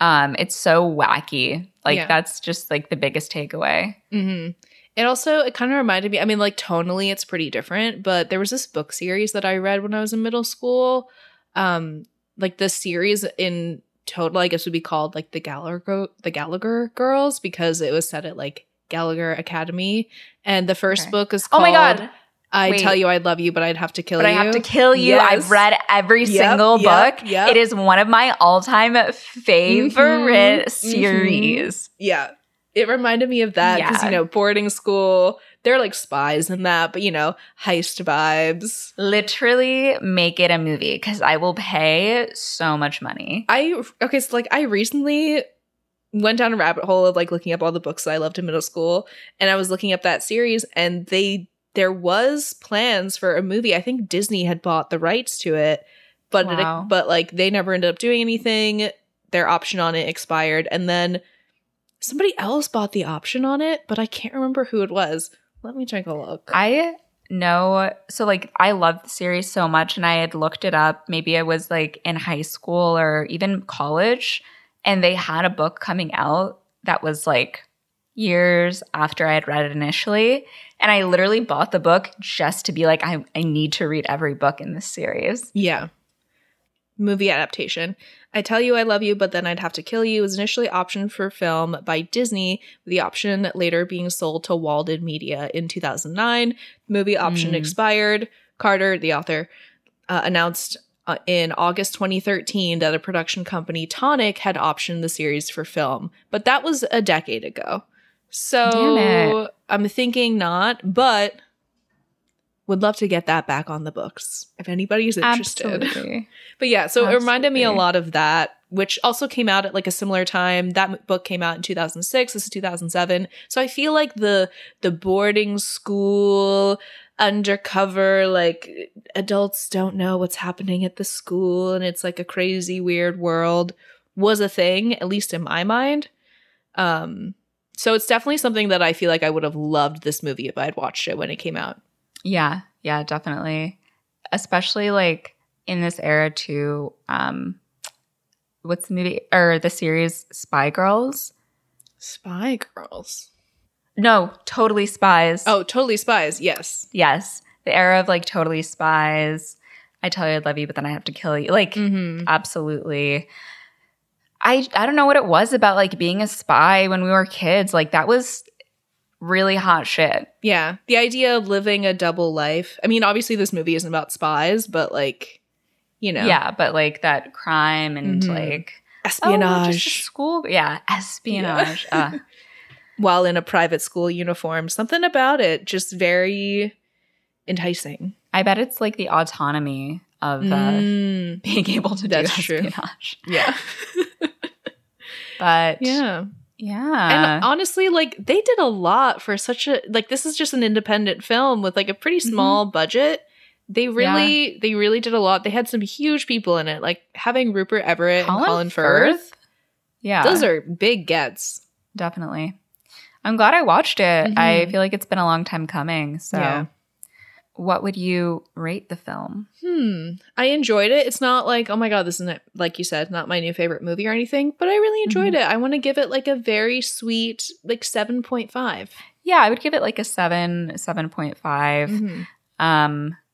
It's so wacky. Like, that's just, like, the biggest takeaway. It kind of reminded me, I mean, like, tonally it's pretty different, but there was this book series that I read when I was in middle school. Like, the series in total, I guess, would be called, like, the Gallagher Girls because it was set at, like, Gallagher Academy. And the first book is called... Oh, my God. Tell you I love you, but I'd have to kill you. But I have to kill you. Yes. I've read every single book. Yep. It is one of my all-time favorite series. Yeah. It reminded me of that because, you know, boarding school, they're like spies in that, but, you know, heist vibes. Literally make it a movie because I will pay so much money. I recently went down a rabbit hole of like looking up all the books that I loved in middle school, and I was looking up that series, and there was plans for a movie. I think Disney had bought the rights to it, but like they never ended up doing anything. Their option on it expired, and then somebody else bought the option on it, but I can't remember who it was. Let me take a look. I know. So like I love the series so much, and I had looked it up. Maybe I was like in high school or even college, and they had a book coming out that was like years after I had read it initially. And I literally bought the book just to be like, I need to read every book in this series. Yeah. movie adaptation. I Tell You I Love You, But Then I'd Have to Kill You was initially optioned for film by Disney, with the option later being sold to Walden Media in 2009. The movie option expired. Carter, the author, announced in August 2013 that a production company, Tonic, had optioned the series for film. But that was a decade ago. So I'm thinking not, but would love to get that back on the books if anybody's interested. Absolutely. But yeah, so Absolutely. It reminded me a lot of that, which also came out at like a similar time. That book came out in 2006. This is 2007. So I feel like the boarding school undercover, like adults don't know what's happening at the school and it's like a crazy weird world, was a thing, at least in my mind. So it's definitely something that I feel like I would have loved this movie if I had watched it when it came out. Yeah, definitely, especially like in this era too. What's the movie or the series Spy Girls? No, Totally Spies. Oh, Totally Spies. Yes. The era of like Totally Spies. I Tell You I Love You, But Then I Have to Kill You. Like, Absolutely. I don't know what it was about like being a spy when we were kids. Like that was really hot shit. Yeah. The idea of living a double life. I mean, obviously this movie isn't about spies, but like, you know. Yeah, but like that crime and like espionage. Oh, just school. Yeah, espionage. Yeah. While in a private school uniform. Something about it just very enticing. I bet it's like the autonomy of being able to do espionage. True. Yeah. But yeah. And honestly, like they did a lot for such a like this is just an independent film with like a pretty small budget. They really did a lot. They had some huge people in it, like having Rupert Everett and Colin Firth. Yeah. Those are big gets. Definitely. I'm glad I watched it. I feel like it's been a long time coming. So What would you rate the film? I enjoyed it. It's not like, oh my God, this isn't, like you said, not my new favorite movie or anything, but I really enjoyed it. I want to give it like a very sweet, like 7.5. Yeah, I would give it like a 7.5.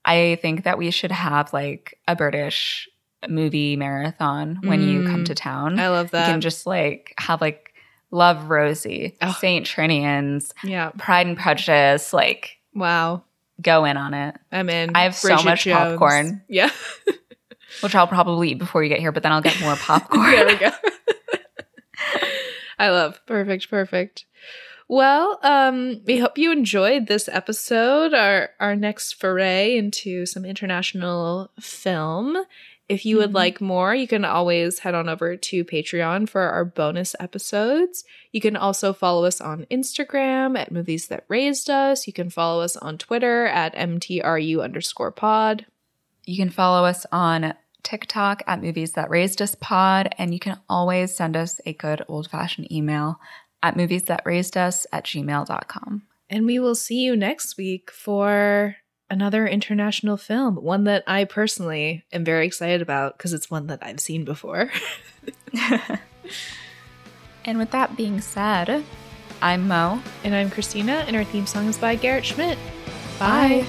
I think that we should have like a British movie marathon when you come to town. I love that. You can just like have like, Love, Rosie, St. Trinian's, Pride and Prejudice, like wow, go in on it. I'm in. I have Bridget so much Jones. Popcorn. Yeah. Which I'll probably eat before you get here, but then I'll get more popcorn. There we go. I love. Perfect. Well, we hope you enjoyed this episode, our next foray into some international film. If you would like more, you can always head on over to Patreon for our bonus episodes. You can also follow us on Instagram at Movies That Raised Us. You can follow us on Twitter at MTRU_pod. You can follow us on TikTok at Movies That Raised Us Pod. And you can always send us a good old-fashioned email at moviesthatraisedus@gmail.com. And we will see you next week for another international film, one that I personally am very excited about because it's one that I've seen before. And with that being said, I'm Mo. And I'm Christina, and our theme song is by Garrett Schmidt. Bye.